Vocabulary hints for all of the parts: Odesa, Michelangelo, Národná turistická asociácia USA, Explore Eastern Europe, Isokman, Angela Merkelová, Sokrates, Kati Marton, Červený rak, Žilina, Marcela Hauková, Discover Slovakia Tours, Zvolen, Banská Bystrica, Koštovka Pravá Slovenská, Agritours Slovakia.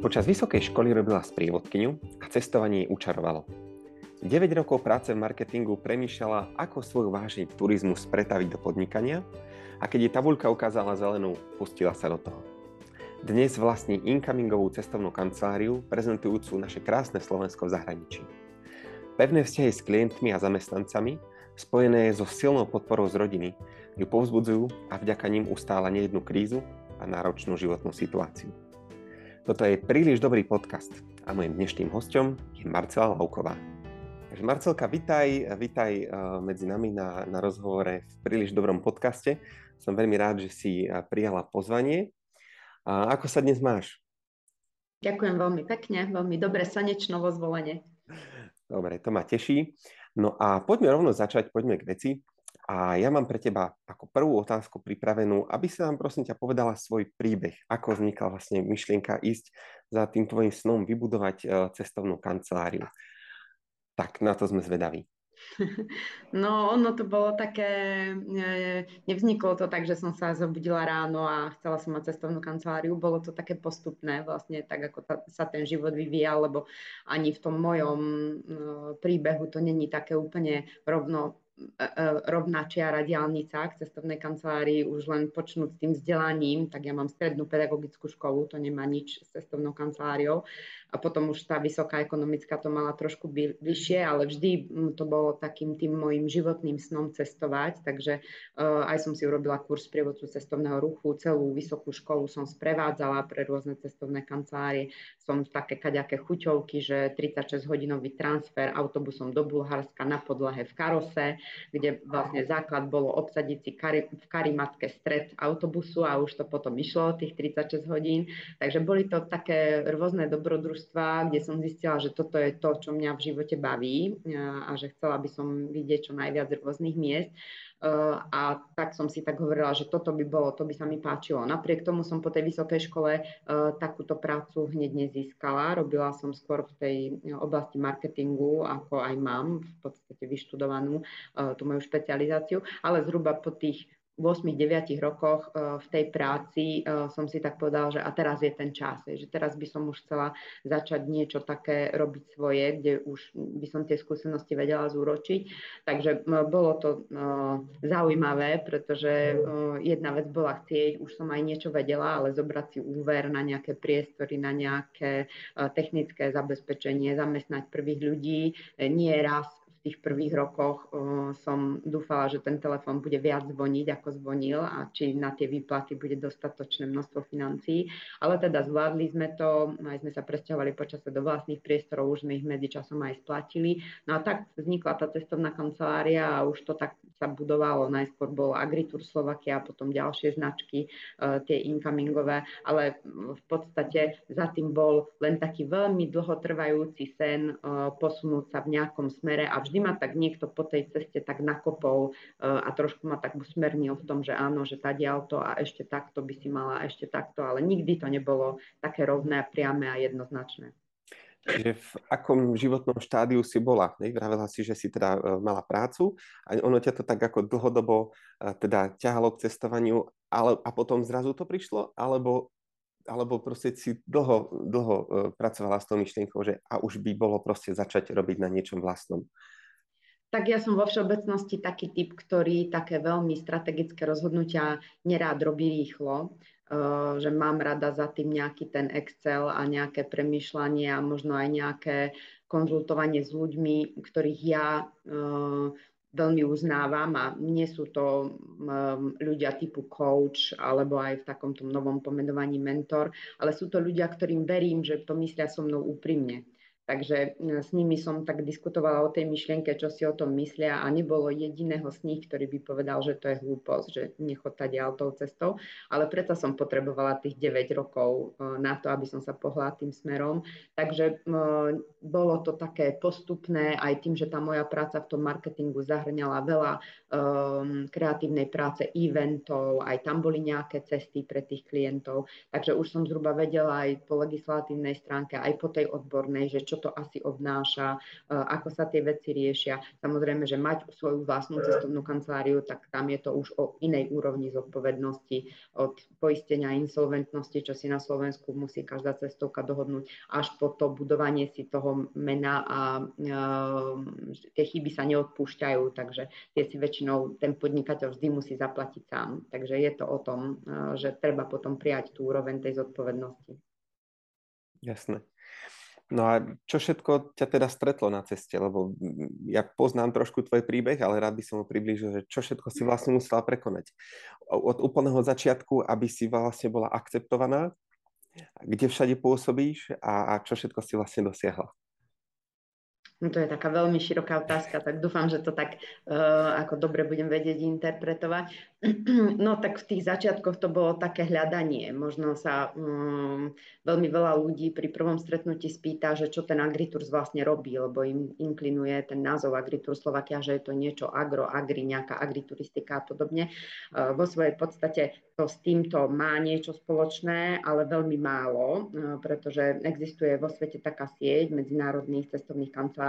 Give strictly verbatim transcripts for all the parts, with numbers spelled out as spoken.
Počas vysokej školy robila sprievodkyňu a cestovanie jej učarovalo. deväť rokov práce v marketingu premýšľala, ako svoju vášeň k turizmu spretaviť do podnikania, a keď jej tabuľka ukázala zelenú, pustila sa do toho. Dnes vlastní incomingovú cestovnú kanceláriu, prezentujúcu naše krásne Slovensko v zahraničí. Pevné vzťahy s klientmi a zamestnancami, spojené so silnou podporou z rodiny, ju povzbudzujú a vďaka nim ustála nejednú krízu a náročnú životnú situáciu. Toto je príliš dobrý podcast a mojim dnešným hosťom je Marcela Hauková. Takže Marcelka, vitaj, vitaj medzi nami na, na rozhovore v príliš dobrom podcaste. Som veľmi rád, že si prijala pozvanie. A ako sa dnes máš? Ďakujem veľmi pekne, veľmi dobre slnečno vo Zvolene. Dobre, to ma teší. No a poďme rovno začať, poďme k veci. A ja mám pre teba ako prvú otázku pripravenú, aby si nám, prosím ťa, povedala svoj príbeh, ako vznikla vlastne myšlienka ísť za tým tvojim snom vybudovať cestovnú kanceláriu. Tak, na to sme zvedaví. No, ono to bolo také, nevzniklo to tak, že som sa zobudila ráno a chcela som mať cestovnú kanceláriu. Bolo to také postupné, vlastne tak, ako ta, sa ten život vyvíjal, lebo ani v tom mojom príbehu to není také úplne rovno rovná čiara diaľnica k cestovnej kancelárii, už len počnúť s tým vzdelaním, tak ja mám strednú pedagogickú školu, to nemá nič s cestovnou kanceláriou, a potom už tá vysoká ekonomická to mala trošku bližšie, ale vždy to bolo takým tým mojim životným snom cestovať, takže uh, aj som si urobila kurz sprievodcu cestovného ruchu, celú vysokú školu som sprevádzala pre rôzne cestovné kancelárie, som v také kaďaké chuťovky, že tridsaťšesťhodinový transfer autobusom do Bulharska na podlahe v karose, kde vlastne základ bolo obsadiť si kari, v karimatke stred autobusu a už to potom išlo tých tridsaťšesť hodín. Takže boli to také rôzne dobrodružstvá, kde som zistila, že toto je to, čo mňa v živote baví a že chcela by som vidieť čo najviac rôznych miest. A tak som si tak hovorila, že toto by bolo, to by sa mi páčilo. Napriek tomu som po tej vysokej škole takúto prácu hneď nezískala. Robila som skôr v tej oblasti marketingu, ako aj mám v podstate vyštudovanú tú moju špecializáciu, ale zhruba po tých ôsmich deviatich rokoch v tej práci som si tak povedala, že a teraz je ten čas, že teraz by som už chcela začať niečo také robiť svoje, kde už by som tie skúsenosti vedela zúročiť. Takže bolo to zaujímavé, pretože jedna vec bola chcieť, už som aj niečo vedela, ale zobrať si úver na nejaké priestory, na nejaké technické zabezpečenie, zamestnať prvých ľudí, nie raz. V tých prvých rokoch uh, som dúfala, že ten telefón bude viac zvoniť, ako zvonil, a či na tie výplaty bude dostatočné množstvo financií. Ale teda zvládli sme to, aj sme sa presťahovali počase do vlastných priestorov, už sme ich medzičasom aj splatili. No a tak vznikla tá cestovná kancelária a už to tak sa budovalo. Najskôr bol Agritours Slovakia, potom ďalšie značky, uh, tie incomingové, ale v podstate za tým bol len taký veľmi dlhotrvajúci sen uh, posunúť sa v nejakom smere a vždy ma tak niekto po tej ceste tak nakopol a trošku ma tak usmernil v tom, že áno, že tadiaľto a ešte takto by si mala, ešte takto, ale nikdy to nebolo také rovné, priame a jednoznačné. Čiže v akom životnom štádiu si bola? Vravela si, že si teda mala prácu a ono ťa to tak ako dlhodobo teda ťahalo k cestovaniu, ale, a potom zrazu to prišlo, alebo... alebo proste si dlho, dlho pracovala s tou myšlienkou, že a už by bolo proste začať robiť na niečom vlastnom. Tak ja som vo všeobecnosti taký typ, ktorý také veľmi strategické rozhodnutia nerád robí rýchlo, že mám rada za tým nejaký ten Excel a nejaké premýšľanie a možno aj nejaké konzultovanie s ľuďmi, ktorých ja veľmi uznávam, a nie sú to um, ľudia typu coach alebo aj v takomto novom pomenovaní mentor, ale sú to ľudia, ktorým verím, že to myslia so mnou úprimne. Takže s nimi som tak diskutovala o tej myšlienke, čo si o tom myslia, a nebolo jediného z nich, ktorý by povedal, že to je hlúposť, že nechota ďal tou cestou, ale preto som potrebovala tých deväť rokov na to, aby som sa pohla tým smerom. Takže bolo to také postupné, aj tým, že tá moja práca v tom marketingu zahrňala veľa um, kreatívnej práce, eventov, aj tam boli nejaké cesty pre tých klientov. Takže už som zhruba vedela aj po legislatívnej stránke, aj po tej odbornej, že čo čo to asi obnáša, ako sa tie veci riešia. Samozrejme, že mať svoju vlastnú cestovnú kanceláriu, tak tam je to už o inej úrovni zodpovednosti, od poistenia insolventnosti, čo si na Slovensku musí každá cestovka dohodnúť, až po to budovanie si toho mena a e, tie chyby sa neodpúšťajú, takže tie si väčšinou ten podnikateľ vždy musí zaplatiť sám. Takže je to o tom, e, že treba potom prijať tú úroveň tej zodpovednosti. Jasné. No a čo všetko ťa teda stretlo na ceste? Lebo ja poznám trošku tvoj príbeh, ale rád by som ho priblížil, že čo všetko si vlastne musela prekonať. Od úplného začiatku, aby si vlastne bola akceptovaná, kde všade pôsobíš a, a čo všetko si vlastne dosiahla? No to je taká veľmi široká otázka, tak dúfam, že to tak uh, ako dobre budem vedieť interpretovať. No tak v tých začiatkoch to bolo také hľadanie. Možno sa um, veľmi veľa ľudí pri prvom stretnutí spýta, že čo ten Agritours vlastne robí, lebo im inklinuje ten názov Agritours Slovakia, že je to niečo agro, agri, nejaká agrituristika a podobne. Uh, vo svojej podstate to s týmto má niečo spoločné, ale veľmi málo, uh, pretože existuje vo svete taká sieť medzinárodných cestovných kancelárií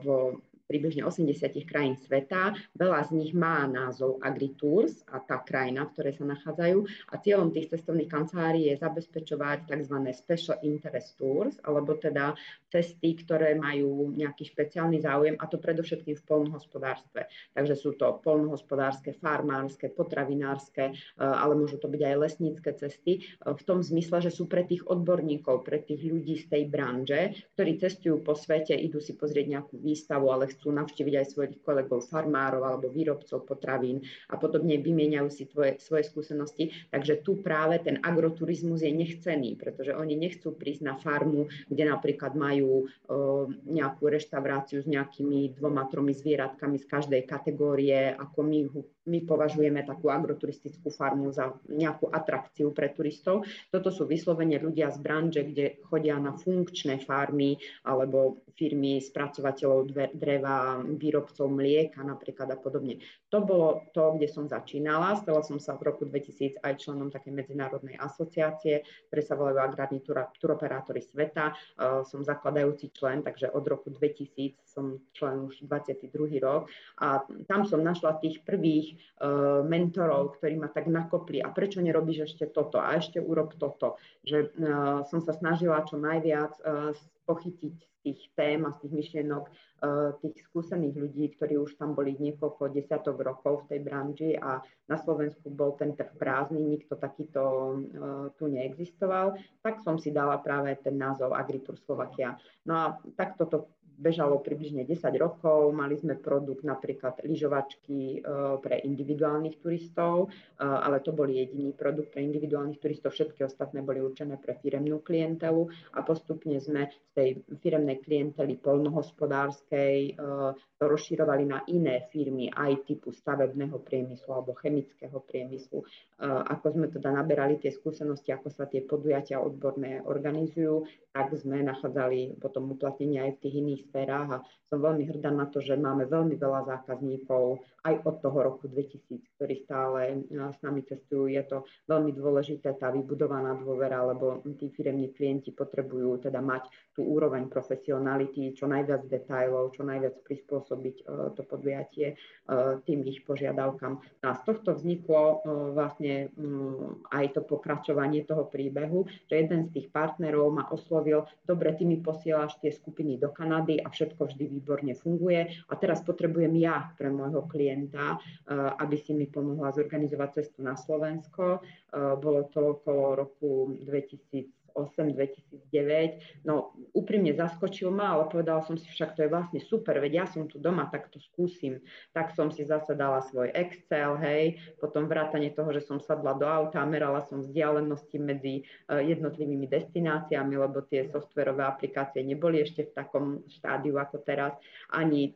vo približne osemdesiatich krajín sveta. Veľa z nich má názov Agritours a tá krajina, v ktorej sa nachádzajú. A cieľom tých cestovných kancelárií je zabezpečovať tzv. Special interest tours, alebo teda cesty, ktoré majú nejaký špeciálny záujem, a to predovšetkým v poľnohospodárstve. Takže sú to poľnohospodárske, farmárske, potravinárske, ale môžu to byť aj lesnícke cesty, v tom zmysle, že sú pre tých odborníkov, pre tých ľudí z tej branže, ktorí cestujú po svete, idú si pozrieť nejakú výstavu, ale chcú navštíviť aj svojich kolegov farmárov alebo výrobcov potravín a podobne, vymieňajú si tvoje, svoje skúsenosti. Takže tu práve ten agroturizmus je nechcený, pretože oni nechcú prísť na farmu, kde napríklad majú uh, nejakú reštauráciu s nejakými dvoma, tromi zvieratkami z každej kategórie, ako my ho My považujeme takú agroturistickú farmu za nejakú atrakciu pre turistov. Toto sú vyslovene ľudia z branže, kde chodia na funkčné farmy alebo firmy spracovateľov dreva, výrobcov mlieka napríklad a podobne. To bolo to, kde som začínala. Stala som sa v roku dvetisíc aj členom takej medzinárodnej asociácie, ktoré sa volajú Agrárni turoperátori sveta. Som zakladajúci člen, takže od roku dvetisíc som člen už dvadsiaty druhý rok. A tam som našla tých prvých mentorov, ktorí ma tak nakopli, a prečo nerobíš ešte toto a ešte urob toto, že uh, som sa snažila čo najviac uh, pochytiť z tých tém a z tých myšlienok uh, tých skúsených ľudí, ktorí už tam boli niekoľko desiatok rokov v tej branži, a na Slovensku bol ten trh prázdny, nikto takýto uh, tu neexistoval, tak som si dala práve ten názov Agritours Slovakia. No a takto to bežalo približne desať rokov, mali sme produkt napríklad lyžovačky pre individuálnych turistov, ale to bol jediný produkt pre individuálnych turistov, všetky ostatné boli určené pre firemnú klientelu, a postupne sme z tej firemnej klientely poľnohospodárskej to rozširovali na iné firmy, aj typu stavebného priemyslu alebo chemického priemyslu. Ako sme teda naberali tie skúsenosti, ako sa tie podujatia odborné organizujú, tak sme nachádzali potom uplatnenie aj v tých iných sférach, a som veľmi hrdá na to, že máme veľmi veľa zákazníkov aj od toho roku dvetisíc, ktorí stále s nami cestujú. Je to veľmi dôležité, tá vybudovaná dôvera, lebo tí firemní klienti potrebujú teda mať tú úroveň profesionality, čo najviac detailov, čo najviac prispôsobiť to podujatie tým ich požiadavkám. A z tohto vzniklo vlastne aj to pokračovanie toho príbehu, že jeden z tých partnerov ma oslovil: dobre, ty mi posielaš tie skupiny do Kanady a všetko vždy výborne funguje, a teraz potrebujem ja pre môjho klienta, aby si mi pomohla zorganizovať cestu na Slovensko. Bolo to okolo roku dvetisíc osem dvetisíc deväť. No úprimne zaskočil ma, ale povedala som si, však to je vlastne super, veď ja som tu doma, tak to skúsim. Tak som si zase dala svoj Excel, hej, potom vrátane toho, že som sadla do auta, merala som vzdialenosti medzi jednotlivými destináciami, lebo tie softverové aplikácie neboli ešte v takom štádiu ako teraz, ani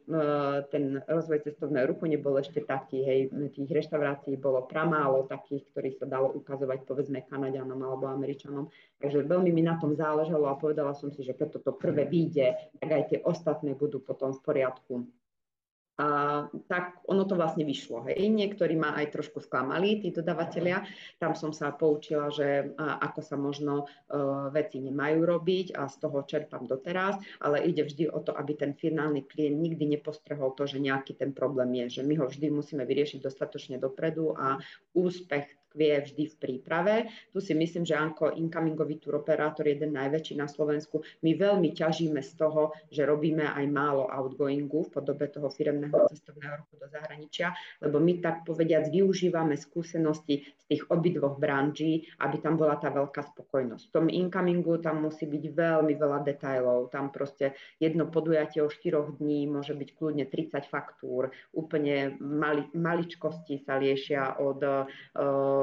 ten rozvoj cestovného ruchu nebol ešte taký, hej, tých reštaurácií bolo pramálo takých, ktorých sa dalo ukazovať povedzme Kanaďanom alebo Američanom. Takže veľmi mi na tom záležalo a povedala som si, že keď toto prvé vyjde, tak aj tie ostatné budú potom v poriadku. A tak ono to vlastne vyšlo. Hej. Niektorí ma aj trošku sklamali, tí dodavatelia. Tam som sa poučila, že ako sa možno uh, veci nemajú robiť a z toho čerpám doteraz, ale ide vždy o to, aby ten finálny klient nikdy nepostrehol to, že nejaký ten problém je, že my ho vždy musíme vyriešiť dostatočne dopredu a úspech je vždy v príprave. Tu si myslím, že ako incomingový turoperátor, jeden najväčší na Slovensku, my veľmi ťažíme z toho, že robíme aj málo outgoingu v podobe toho firemného cestovného ruchu do zahraničia, lebo my tak povediac využívame skúsenosti z tých obidvoch branží, aby tam bola tá veľká spokojnosť. V tom incomingu tam musí byť veľmi veľa detailov, tam proste jedno podujatie o štyroch dní môže byť kľudne tridsať faktúr, úplne mali, maličkosti sa liešia od uh,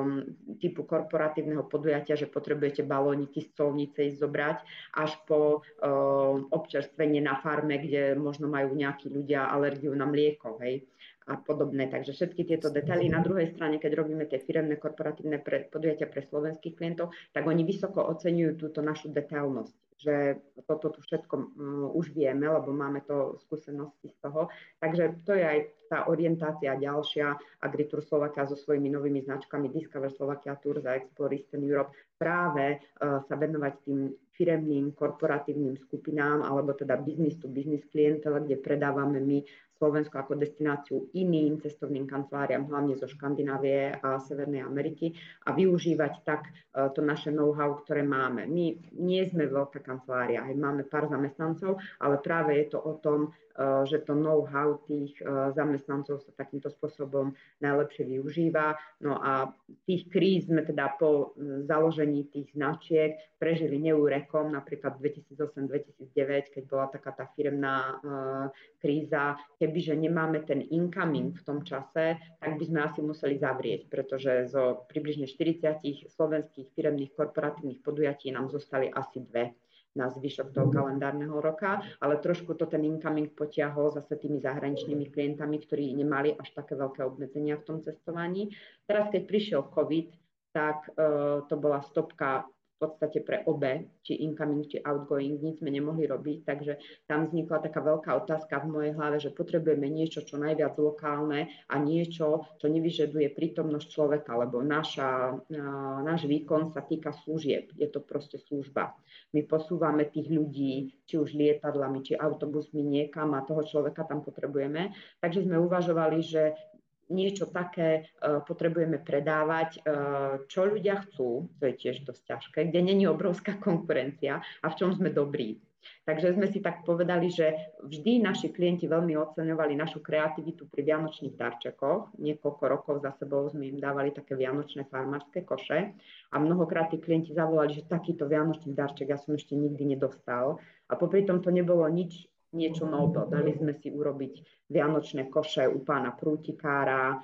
typu korporatívneho podujatia, že potrebujete balóniky z colnice ísť zobrať, až po um, občerstvenie na farme, kde možno majú nejakí ľudia alergiu na mlieko, hej, a podobné. Takže všetky tieto detaily. Na druhej strane, keď robíme tie firemné korporatívne pre, podujatia pre slovenských klientov, tak oni vysoko oceňujú túto našu detailnosť, že toto tu všetko um, už vieme, lebo máme to skúsenosti z toho. Takže to je aj tá orientácia ďalšia. Agritours Slovakia so svojimi novými značkami Discover Slovakia Tours a Explore Eastern Europe práve uh, sa venovať tým firemným, korporatívnym skupinám, alebo teda business to business klientele, kde predávame my Slovensko ako destináciu iným cestovným kanceláriám, hlavne zo Škandinávie a Severnej Ameriky, a využívať tak uh, to naše know-how, ktoré máme. My nie sme veľká kancelária, aj máme pár zamestnancov, ale práve je to o tom, uh, že to know-how tých uh, zamestnancov sa takýmto spôsobom najlepšie využíva. No a tých kríz sme teda po založení tých značiek prežili neúrekom, napríklad dvetisícosem dvetisícdeväť, keď bola taká tá firemná uh, kríza. Kebyže nemáme ten incoming v tom čase, tak by sme asi museli zavrieť, pretože zo približne štyridsať slovenských firemných korporatívnych podujatí nám zostali asi dve na zvyšok toho kalendárneho roka, ale trošku to ten incoming potiahol zase tými zahraničnými klientami, ktorí nemali až také veľké obmedzenia v tom cestovaní. Teraz, keď prišiel COVID, tak uh, to bola stopka v podstate pre obe, či incoming, či outgoing, nič sme nemohli robiť, takže tam vznikla taká veľká otázka v mojej hlave, že potrebujeme niečo, čo najviac lokálne a niečo, čo nevyžaduje prítomnosť človeka, lebo naša, náš výkon sa týka služieb, je to proste služba. My posúvame tých ľudí, či už lietadlami, či autobusmi niekam, a toho človeka tam potrebujeme, takže sme uvažovali, že niečo také uh, potrebujeme predávať, uh, čo ľudia chcú, to je tiež dosť ťažké, kde není obrovská konkurencia a v čom sme dobrí. Takže sme si tak povedali, že vždy naši klienti veľmi oceňovali našu kreativitu pri vianočných darčekoch. Niekoľko rokov za sebou sme im dávali také vianočné farmárske koše a mnohokrát tí klienti zavolali, že takýto vianočný darček ja som ešte nikdy nedostal, a popri tom to nebolo nič niečo nové. Dali sme si urobiť vianočné koše u pána prútikára,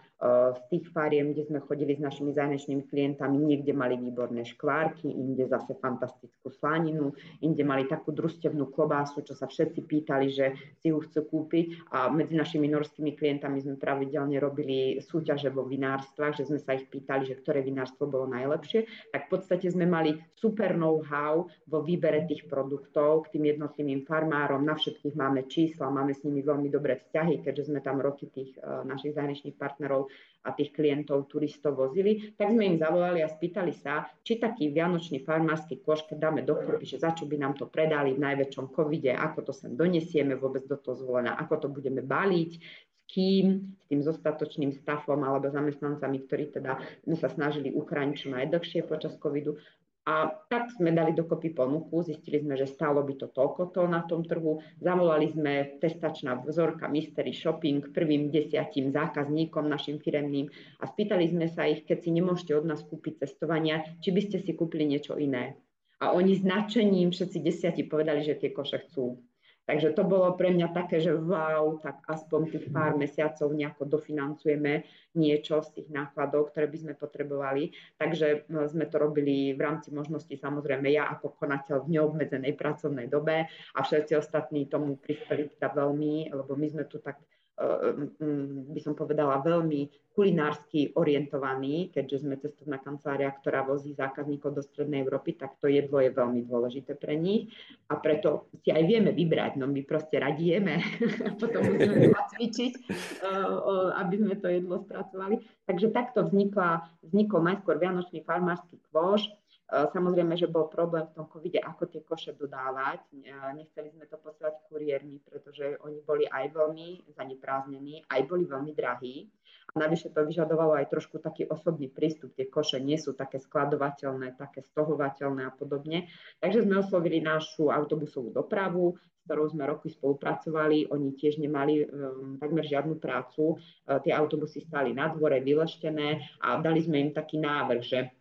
z tých fariem, kde sme chodili s našimi zahraničnými klientami, niekde mali výborné škvárky, inde zase fantastickú slaninu, inde mali takú družstevnú klobásu, čo sa všetci pýtali, že si ju chcú kúpiť, a medzi našimi norskými klientami sme pravidelne robili súťaže vo vinárstvách, že sme sa ich pýtali, že ktoré vinárstvo bolo najlepšie, tak v podstate sme mali super know-how vo výbere tých produktov k tým jednotlivým farmárom, na všetkých máme čísla, máme s nimi veľmi dobré vzťahy, keďže sme tam roky tých uh, našich zahraničných partnerov a tých klientov, turistov vozili, tak sme im zavolali a spýtali sa, či taký vianočný farmársky koš, keď dáme dokopy, že za čo by nám to predali v najväčšom covide, ako to sem donesieme vôbec do toho Zvolena, ako to budeme baliť, s kým, s tým zostatočným stafom alebo zamestnancami, ktorí teda sme sa snažili uchrániť čo najdlhšie počas covidu. A tak sme dali dokopy ponuku, zistili sme, že stálo by to toľko to na tom trhu. Zavolali sme testačná vzorka Mystery Shopping prvým desiatim zákazníkom našim firemným a spýtali sme sa ich, keď si nemôžete od nás kúpiť cestovania, či by ste si kúpili niečo iné. A oni s nadšením všetci desiati povedali, že tie koše chcú. Takže to bolo pre mňa také, že wow, tak aspoň tých pár mesiacov nejako dofinancujeme niečo z tých nákladov, ktoré by sme potrebovali. Takže sme to robili v rámci možností, samozrejme ja ako konateľ v neobmedzenej pracovnej dobe, a všetci ostatní tomu prispeli teda veľmi, lebo my sme tu tak by som povedala, veľmi kulinársky orientovaní, keďže sme cestovná kancelária, ktorá vozí zákazníkov do Strednej Európy, tak to jedlo je veľmi dôležité pre nich a preto si aj vieme vybrať, no my proste radi jeme, potom musíme cvičiť, aby sme to jedlo spracovali. Takže takto vznikla, vznikol najskôr vianočný farmársky kôš. Samozrejme, že bol problém v tom covide, ako tie koše dodávať. Nechceli sme to posielať kuriérmi, pretože oni boli aj veľmi zaneprázdnení, aj boli veľmi drahí. A navyše to vyžadovalo aj trošku taký osobný prístup. Tie koše nie sú také skladovateľné, také stohovateľné a podobne. Takže sme oslovili našu autobusovú dopravu, s ktorou sme roky spolupracovali. Oni tiež nemali um, takmer žiadnu prácu. Uh, tie autobusy stáli na dvore, vyleštené a dali sme im taký návrh, že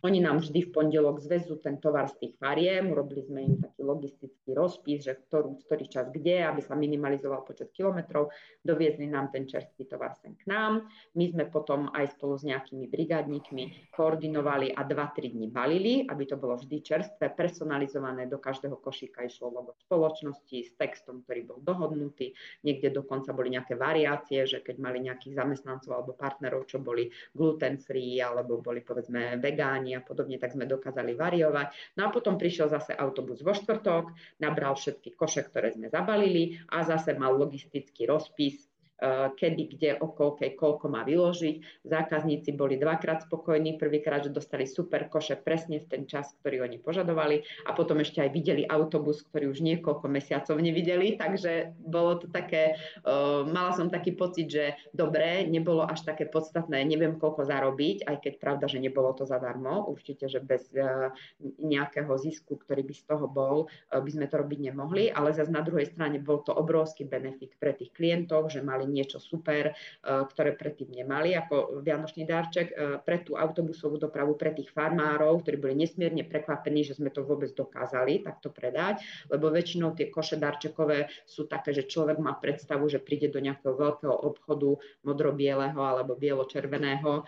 oni nám vždy v pondelok zvezú ten tovar z tých fariem, urobili sme im taký logistický rozpis, že ktorú, ktorý čas kde, aby sa minimalizoval počet kilometrov, doviezli nám ten čerstvý tovar sem k nám. My sme potom aj spolu s nejakými brigádnikmi koordinovali a dva tri dní balili, aby to bolo vždy čerstvé, personalizované, do každého košíka išlo logo spoločnosti s textom, ktorý bol dohodnutý. Niekde dokonca boli nejaké variácie, že keď mali nejakých zamestnancov alebo partnerov, čo boli gluten-free alebo boli povedzme vegáni a podobne, tak sme dokázali variovať. No a potom prišiel zase autobus vo štvrtok, nabral všetky koše, ktoré sme zabalili a zase mal logistický rozpis, kedy, kde, okolkej, koľko má vyložiť. Zákazníci boli dvakrát spokojní, prvýkrát, že dostali super koše presne v ten čas, ktorý oni požadovali a potom ešte aj videli autobus, ktorý už niekoľko mesiacov nevideli, takže bolo to také, uh, mala som taký pocit, že dobre, nebolo až také podstatné, neviem koľko zarobiť, aj keď pravda, že nebolo to zadarmo, určite, že bez uh, nejakého zisku, ktorý by z toho bol, uh, by sme to robiť nemohli, ale zase na druhej strane bol to obrovský benefit pre tých klientov, že mali niečo super, ktoré predtým nemali, ako vianočný darček pre tú autobusovú dopravu, pre tých farmárov, ktorí boli nesmierne prekvapení, že sme to vôbec dokázali takto predať, lebo väčšinou tie koše darčekové sú také, že človek má predstavu, že príde do nejakého veľkého obchodu modrobieleho alebo bielo-červeného,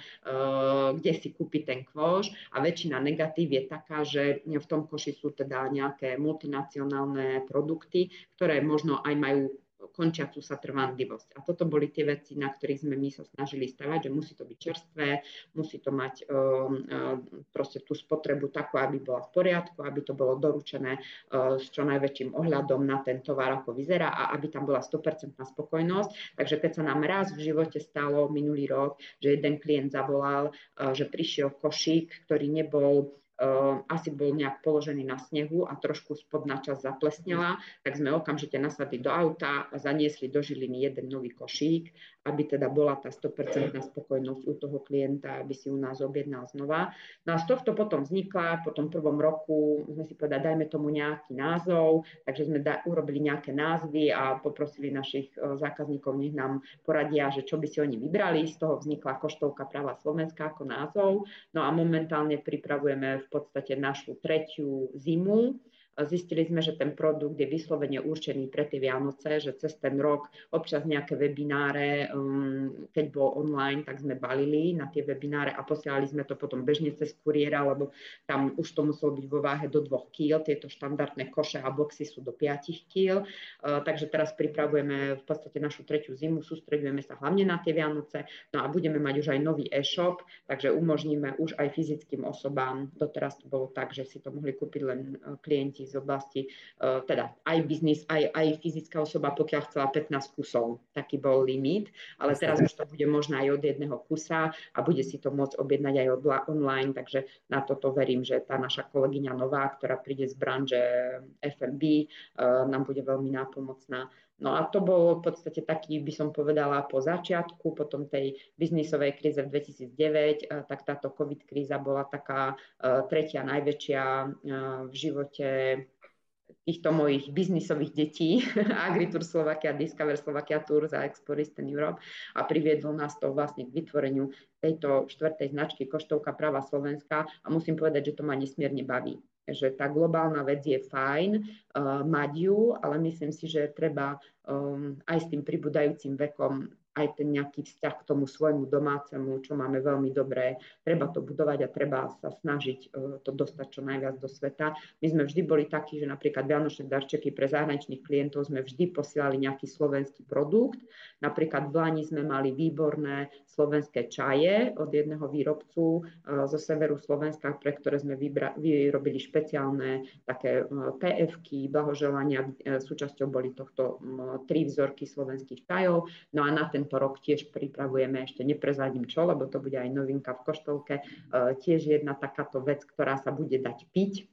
kde si kúpi ten kôš a väčšina negatív je taká, že v tom koši sú teda nejaké multinacionálne produkty, ktoré možno aj majú končiacu sa trvanlivosť. A toto boli tie veci, na ktorých sme my sa snažili stavať, že musí to byť čerstvé, musí to mať um, proste tú spotrebu takú, aby bola v poriadku, aby to bolo doručené uh, s čo najväčším ohľadom na ten tovar, ako vyzerá a aby tam bola sto percent spokojnosť. Takže keď sa nám raz v živote stalo minulý rok, že jeden klient zavolal, uh, že prišiel košík, ktorý nebol asi bol nejak položený na snehu a trošku spodná časť zaplesnela, tak sme okamžite nasadli do auta a zaniesli do Žiliny jeden nový košík, aby teda bola tá sto percent spokojnosť u toho klienta, aby si u nás objednal znova. No a z tohto potom vznikla, po tom prvom roku sme si povedali, dajme tomu nejaký názov, takže sme da- urobili nejaké názvy a poprosili našich zákazníkov, nech nám poradia, že čo by si oni vybrali. Z toho vznikla Koštovka Pravá Slovenská ako názov. No a momentálne pripravujeme v podstate našu tretiu zimu. Zistili sme, že ten produkt je vyslovene určený pre tie Vianoce, že cez ten rok občas nejaké webináre, keď bol online, tak sme balili na tie webináre a posielali sme to potom bežne cez kuriéra, lebo tam už to muselo byť vo váhe do dvoch kíl, tieto štandardné koše a boxy sú do piatich kíl, takže teraz pripravujeme v podstate našu tretiu zimu, sústredujeme sa hlavne na tie Vianoce, no a budeme mať už aj nový e-shop, takže umožníme už aj fyzickým osobám, doteraz to bolo tak, že si to mohli kúpiť len klienti z oblasti, teda aj biznis, aj, aj fyzická osoba, pokiaľ chcela pätnásť kusov, taký bol limit, ale teraz už to bude možné aj od jedného kusa a bude si to môcť objednať aj online, takže na toto verím, že tá naša kolegyňa nová, ktorá príde z branže ef end bí, nám bude veľmi nápomocná. No a to bolo v podstate taký, by som povedala, po začiatku, potom tej biznisovej kríze v dvetisícdeväť, tak táto COVID kríza bola taká tretia najväčšia v živote týchto mojich biznisových detí, Agritours Slovakia, Discover Slovakia Tours a Explore Eastern Europe a priviedlo nás to vlastne k vytvoreniu tejto štvrtej značky Koštovka Pravá Slovenská a musím povedať, že to ma nesmierne baví. Že tá globálna vec je fajn uh, mať ju, ale myslím si, že treba um, aj s tým pribúdajúcim vekom aj ten nejaký vzťah k tomu svojmu domácemu, čo máme veľmi dobré. Treba to budovať a treba sa snažiť to dostať čo najviac do sveta. My sme vždy boli takí, že napríklad vianočné darčeky pre zahraničných klientov sme vždy posielali nejaký slovenský produkt, Napríklad v Lani sme mali výborné slovenské čaje od jedného výrobcu zo severu Slovenska, pre ktoré sme vyrobili špeciálne také pé efky, blahoželania. Súčasťou boli tohto tri vzorky slovenských čajov. No a na tento rok tiež pripravujeme, ešte neprezradím čo, lebo to bude aj novinka v Koštovke, tiež jedna takáto vec, ktorá sa bude dať piť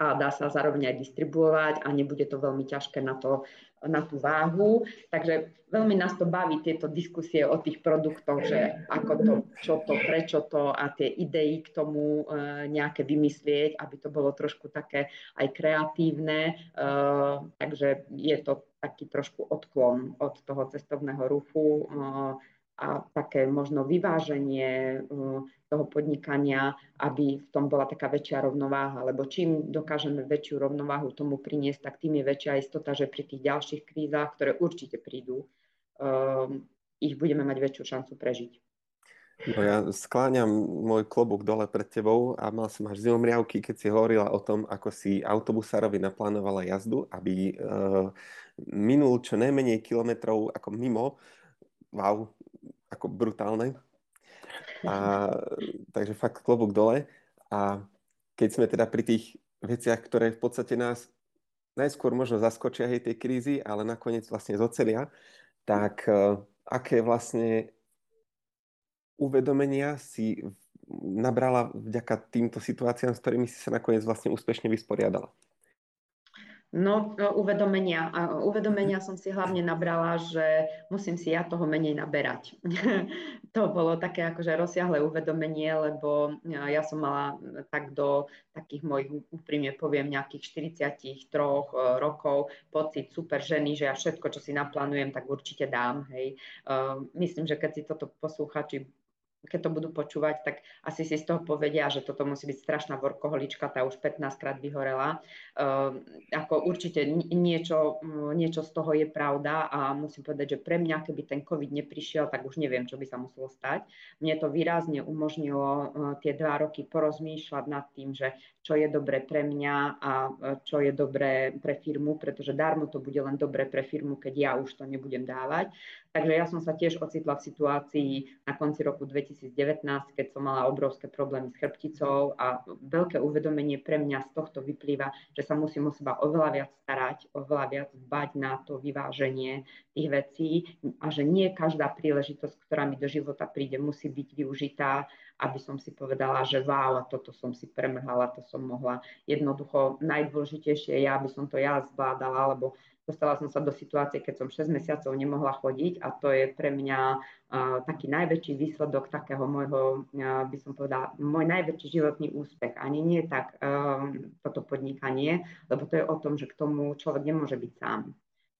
a dá sa zároveň aj distribuovať a nebude to veľmi ťažké na to, na tú váhu. Takže veľmi nás to baví, tieto diskusie o tých produktoch, že ako to, čo to, prečo to a tie idei k tomu e, nejaké vymyslieť, aby to bolo trošku také aj kreatívne. E, takže je to taký trošku odklon od toho cestovného ruchu e, a také možno vyváženie e, toho podnikania, aby v tom bola taká väčšia rovnováha, lebo čím dokážeme väčšiu rovnováhu tomu priniesť, tak tým je väčšia istota, že pri tých ďalších krízach, ktoré určite prídu, um, ich budeme mať väčšiu šancu prežiť. No ja skláňam môj klobúk dole pred tebou a mal som až zimomriavky, keď si hovorila o tom, ako si autobusárovi naplánovala jazdu, aby uh, minul čo najmenej kilometrov ako mimo. Wow, ako brutálne. A, takže fakt klobúk dole. A keď sme teda pri tých veciach, ktoré v podstate nás najskôr možno zaskočia hej tej krízy, ale nakoniec vlastne zocelia, tak uh, aké vlastne uvedomenia si nabrala vďaka týmto situáciám, s ktorými si sa nakoniec vlastne úspešne vysporiadala? No, uvedomenia. A uvedomenia som si hlavne nabrala, že musím si ja toho menej naberať. To bolo také akože rozsiahle uvedomenie, lebo ja som mala tak do takých mojich, úprimne poviem, nejakých štyridsiatich troch rokov pocit super ženy, že ja všetko, čo si naplánujem, tak určite dám. Hej. Myslím, že keď si toto posluchači keď to budú počúvať, tak asi si z toho povedia, že toto musí byť strašná workoholička, tá už pätnásťkrát vyhorela. Uh, ako určite niečo, niečo z toho je pravda a musím povedať, že pre mňa, keby ten COVID neprišiel, tak už neviem, čo by sa muselo stať. Mne to výrazne umožnilo uh, tie dva roky porozmýšľať nad tým, že čo je dobre pre mňa a čo je dobre pre firmu, pretože darmo to bude len dobre pre firmu, keď ja už to nebudem dávať. Takže ja som sa tiež ocitla v situácii na konci roku dvetisícdevätnásť, keď som mala obrovské problémy s chrbticou a veľké uvedomenie pre mňa z tohto vyplýva, že sa musím o seba oveľa viac starať, oveľa viac dbať na to vyváženie tých vecí a že nie každá príležitosť, ktorá mi do života príde, musí byť využitá, aby som si povedala, že wow, a toto som si premrhala, to som mohla. Jednoducho najdôležitejšie je, aby som to ja zvládala, lebo dostala som sa do situácie, keď som šesť mesiacov nemohla chodiť a to je pre mňa uh, taký najväčší výsledok takého môjho, uh, by som povedala, môj najväčší životný úspech. Ani nie tak um, toto podnikanie, lebo to je o tom, že k tomu človek nemôže byť sám.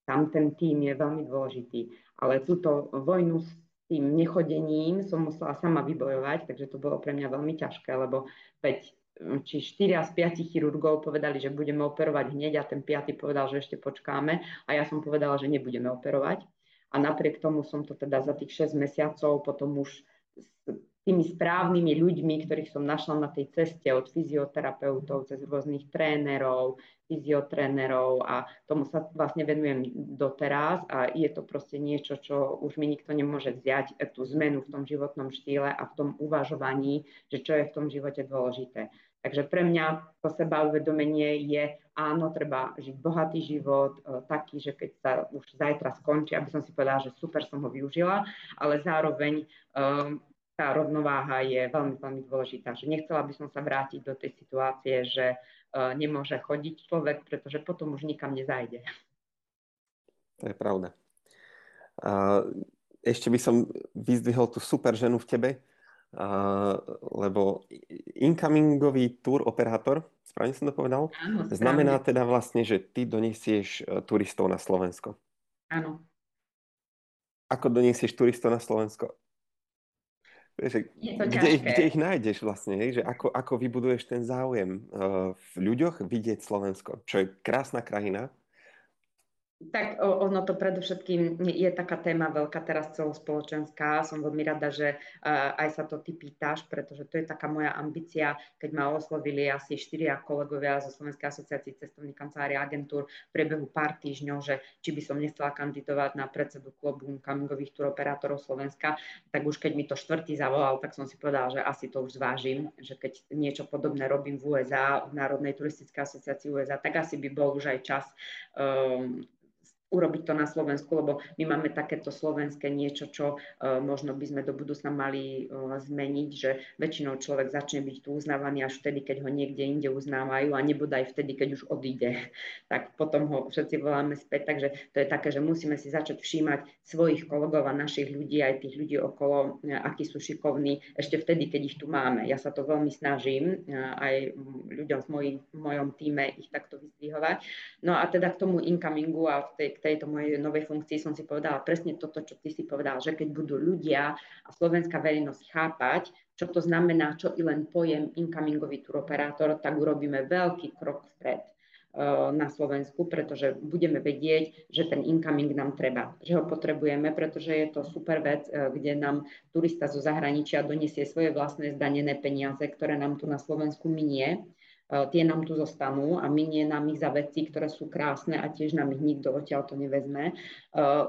Tam ten tím je veľmi dôležitý. Ale túto vojnu s tým nechodením som musela sama vybojovať, takže to bolo pre mňa veľmi ťažké, lebo veď či štyria z piatich chirurgov povedali, že budeme operovať hneď a ten piaty povedal, že ešte počkáme a ja som povedala, že nebudeme operovať. A napriek tomu som to teda za tých šesť mesiacov potom už s tými správnymi ľuďmi, ktorých som našla na tej ceste od fyzioterapeutov, cez rôznych trénerov, fyziotrénerov a tomu sa vlastne venujem doteraz a je to proste niečo, čo už mi nikto nemôže vziať, tú zmenu v tom životnom štýle a v tom uvažovaní, že čo je v tom živote dôležité. Takže pre mňa to sebauvedomenie je, áno, treba žiť bohatý život, taký, že keď sa už zajtra skončí, aby som si povedala, že super som ho využila, ale zároveň um, tá rovnováha je veľmi, veľmi dôležitá. Že nechcela by som sa vrátiť do tej situácie, že uh, nemôže chodiť človek, pretože potom už nikam nezajde. To je pravda. Uh, ešte by som vyzdvihol tú super ženu v tebe, Uh, lebo incomingový tour operátor, správne som to povedal, áno, znamená teda vlastne, že ty donesieš turistov na Slovensko. Áno. Ako donesieš turistov na Slovensko? Že, kde, ich, kde ich nájdeš vlastne? Že ako, ako vybuduješ ten záujem uh, v ľuďoch vidieť Slovensko, čo je krásna krajina, Tak ono to predovšetkým je taká téma veľká teraz celospoločenská. Som veľmi rada, že aj sa to ty pýtaš, pretože to je taká moja ambícia, keď ma oslovili asi štyria kolegovia zo Slovenskej asociácie cestovných kancelárií a agentúr v priebehu pár týždňov, že či by som nechcela kandidovať na predsedu klubu coming-ových turoperátorov Slovenska, tak už keď mi to štvrtý zavolal, tak som si povedala, že asi to už zvážim, že keď niečo podobné robím v ú es á, v Národnej turistickej asociácii ú es á, tak asi by bol už aj čas um, urobiť to na Slovensku, lebo my máme takéto slovenské niečo, čo uh, možno by sme do budúcna mali uh, zmeniť, že väčšinou človek začne byť tu uznávaný až vtedy, keď ho niekde inde uznávajú a nebodaj vtedy, keď už odíde. Tak potom ho všetci voláme späť, takže to je také, že musíme si začať všímať svojich kolegov a našich ľudí, aj tých ľudí okolo, akí sú šikovní, ešte vtedy, keď ich tu máme. Ja sa to veľmi snažím, uh, aj ľuďom v, moji, v mojom týme ich takto vyzdvihovať. No a teda k tomu incomingu a v tej tejto mojej novej funkcii som si povedala presne toto, čo ty si povedal, že keď budú ľudia a slovenská verejnosť chápať, čo to znamená, čo i len pojem incomingový turoperátor, tak urobíme veľký krok vpred uh, na Slovensku, pretože budeme vedieť, že ten incoming nám treba, že ho potrebujeme, pretože je to super vec, uh, kde nám turista zo zahraničia donesie svoje vlastné zdanené peniaze, ktoré nám tu na Slovensku minie. Tie nám tu zostanú a minie nám ich za veci, ktoré sú krásne a tiež nám ich nikto odtiaľ to nevezme.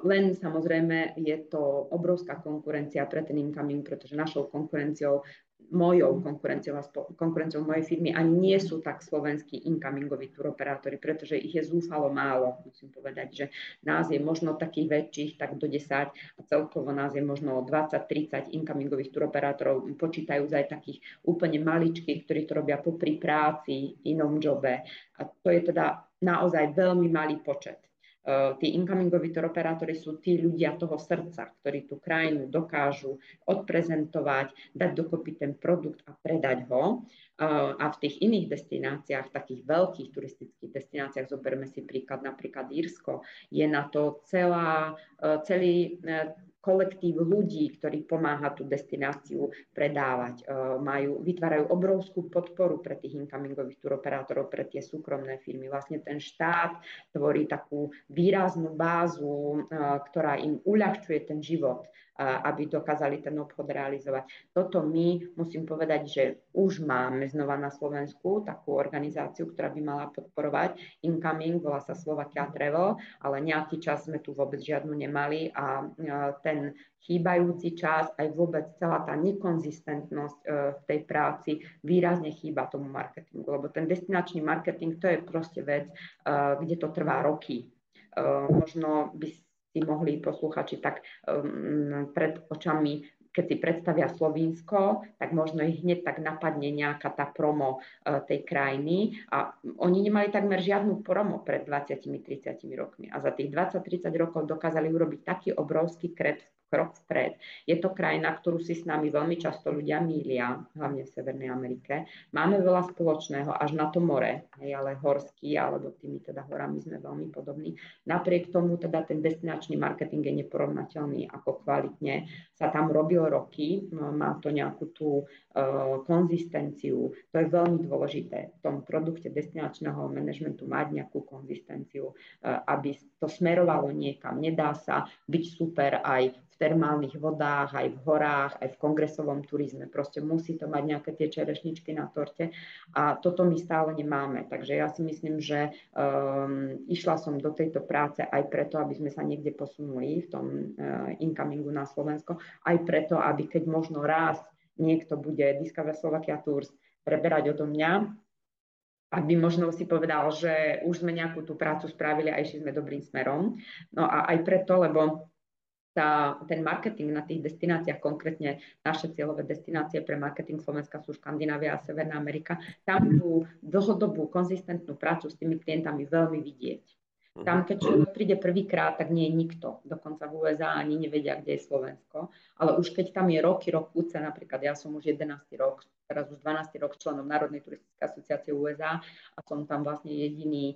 Len samozrejme je to obrovská konkurencia pre ten incoming, pretože našou konkurenciou, mojou konkurenciou a konkurenciou mojej firmy ani nie sú tak slovenskí incomingoví turoperátori, pretože ich je zúfalo málo, musím povedať, že nás je možno takých väčších, tak do desať a celkovo nás je možno dvadsať tridsať incomingových turoperátorov, počítajú aj takých úplne maličkých, ktorí to robia popri práci, inom jobe. A to je teda naozaj veľmi malý počet. Uh, tí incomingoví turoperátori sú tí ľudia toho srdca, ktorí tú krajinu dokážu odprezentovať, dať dokopy ten produkt a predať ho. Uh, a v tých iných destináciách, takých veľkých turistických destináciách, zoberme si príklad napríklad Írsko, je na to celá, uh, celý... Uh, kolektív ľudí, ktorí pomáha tú destináciu predávať. Majú, vytvárajú obrovskú podporu pre tých incomingových turoperátorov, pre tie súkromné firmy. Vlastne ten štát tvorí takú výraznú bázu, ktorá im uľahčuje ten život, aby dokázali ten obchod realizovať. Toto my, musím povedať, že už máme znova na Slovensku takú organizáciu, ktorá by mala podporovať incoming, volá sa Slovakia Travel, ale nejaký čas sme tu vôbec žiadnu nemali a ten chýbajúci čas, aj vôbec celá tá nekonzistentnosť v tej práci výrazne chýba tomu marketingu, lebo ten destinačný marketing, to je proste vec, kde to trvá roky. Možno by si mohli posluchači tak um, pred očami, keď si predstavia Slovinsko, tak možno ich hneď tak napadne nejaká tá promo uh, tej krajiny a oni nemali takmer žiadnu promo pred dvadsiatimi tridsiatimi rokmi a za tých dvadsať tridsať rokov dokázali urobiť taký obrovský kret, krok vpred. Je to krajina, ktorú si s nami veľmi často ľudia mýlia, hlavne v Severnej Amerike. Máme veľa spoločného až na to more, ale horský, alebo tými teda horami sme veľmi podobní. Napriek tomu teda ten destinačný marketing je neporovnateľný, ako kvalitne sa tam robil roky, má to nejakú tú uh, konzistenciu. To je veľmi dôležité. V tom produkte destinačného manažmentu mať nejakú konzistenciu, uh, aby to smerovalo niekam. Nedá sa byť super aj v termálnych vodách, aj v horách, aj v kongresovom turizme. Proste musí to mať nejaké tie čerešničky na torte a toto my stále nemáme. Takže ja si myslím, že um, išla som do tejto práce aj preto, aby sme sa niekde posunuli v tom uh, incomingu na Slovensko, aj preto, aby keď možno raz niekto bude Discover Slovakia Tours preberať odo mňa, aby možno si povedal, že už sme nejakú tú prácu spravili a išli sme dobrým smerom. No a aj preto, lebo Tá, ten marketing na tých destináciách, konkrétne naše cieľové destinácie pre marketing Slovenska sú Škandinávia a Severná Amerika, tam tú dlhodobú, konzistentnú prácu s tými klientami veľmi vidieť. Tam, keď človek príde prvýkrát, tak nie je nikto. Dokonca v ú es á ani nevedia, kde je Slovensko. Ale už keď tam je roky, rokúce, napríklad ja som už jedenásty rok teraz už dvanásty rok členom Národnej turistickej asociácie U S A a som tam vlastne jediný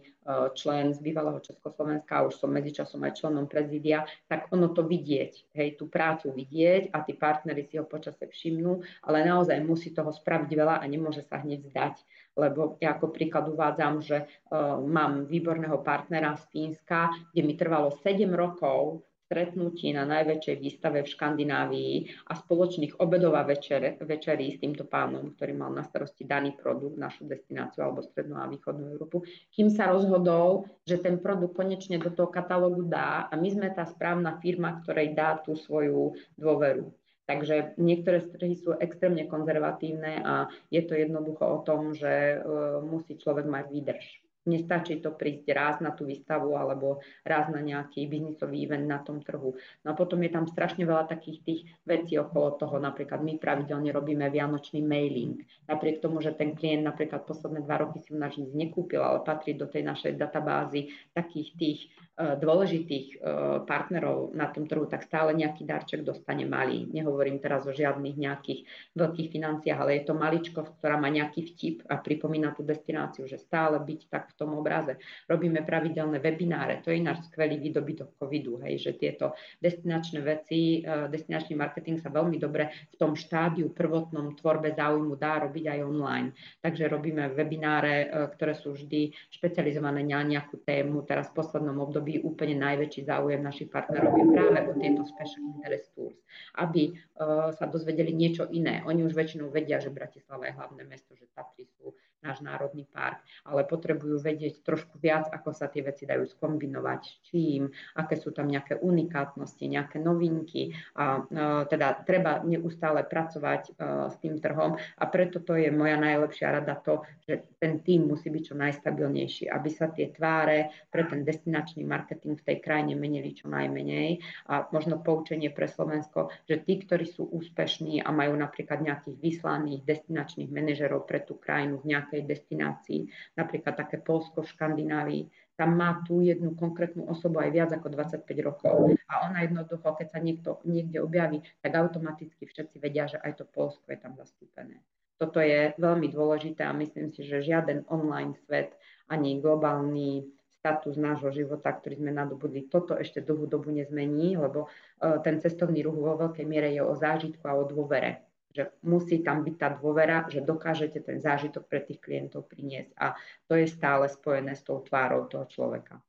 člen z bývalého Československa, už som medzičasom aj členom prezídia, tak ono to vidieť, hej, tú prácu vidieť a tí partneri si ho počase všimnú, ale naozaj musí toho spraviť veľa a nemôže sa hneď zdať, lebo ja ako príklad uvádzam, že uh, mám výborného partnera z Fínska, kde mi trvalo sedem rokov stretnutí na najväčšej výstave v Škandinávii a spoločných obedov a večer, večerí s týmto pánom, ktorý mal na starosti daný produkt, našu destináciu alebo strednú a východnú Európu, kým sa rozhodol, že ten produkt konečne do toho katalógu dá a my sme tá správna firma, ktorej dá tú svoju dôveru. Takže niektoré trhy sú extrémne konzervatívne a je to jednoducho o tom, že uh, musí človek mať výdrž. Nestačí to prísť raz na tú výstavu alebo raz na nejaký biznisový event na tom trhu. No a potom je tam strašne veľa takých tých vecí okolo toho. Napríklad my pravidelne robíme vianočný mailing. Napriek tomu, že ten klient napríklad posledné dva roky si u nás nič nekúpil, ale patrí do tej našej databázy takých tých uh, dôležitých uh, partnerov na tom trhu, tak stále nejaký darček dostane malý. Nehovorím teraz o žiadnych nejakých veľkých financiách, ale je to maličko, ktorá má nejaký vtip a pripomína tú destináciu, že stále byť tak v tom obraze. Robíme pravidelné webináre, to je ináč skvelý výdobytok covidu, hej, že tieto destinačné veci, destinačný marketing sa veľmi dobre v tom štádiu prvotnom tvorbe záujmu dá robiť aj online. Takže robíme webináre, ktoré sú vždy špecializované na nejakú tému. Teraz v poslednom období úplne najväčší záujem našich partnerov je práve o tieto special interest tours, aby uh, sa dozvedeli niečo iné. Oni už väčšinou vedia, že Bratislava je hlavné mesto, že Tatry sú náš národný park, ale potrebujú vedieť trošku viac, ako sa tie veci dajú skombinovať, čím, aké sú tam nejaké unikátnosti, nejaké novinky a teda treba neustále pracovať uh, s tým trhom a preto to je moja najlepšia rada to, že ten tím musí byť čo najstabilnejší, aby sa tie tváre pre ten destinačný marketing v tej krajine menili čo najmenej a možno poučenie pre Slovensko, že tí, ktorí sú úspešní a majú napríklad nejakých vyslaných destinačných manažerov pre tú krajinu v nejakej destinácii, napríklad také Polsko v Škandinávii, tam má tú jednu konkrétnu osobu aj viac ako dvadsaťpäť rokov a ona jednoducho, keď sa niekto niekde objaví, tak automaticky všetci vedia, že aj to Polsko je tam zastúpené. Toto je veľmi dôležité a myslím si, že žiaden online svet ani globálny status nášho života, ktorý sme nadobudli, toto ešte dlhú dobu nezmení, lebo uh, ten cestovný ruch vo veľkej miere je o zážitku a o dôvere. Že musí tam byť tá dôvera, že dokážete ten zážitok pre tých klientov priniesť a to je stále spojené s tou tvárou toho človeka.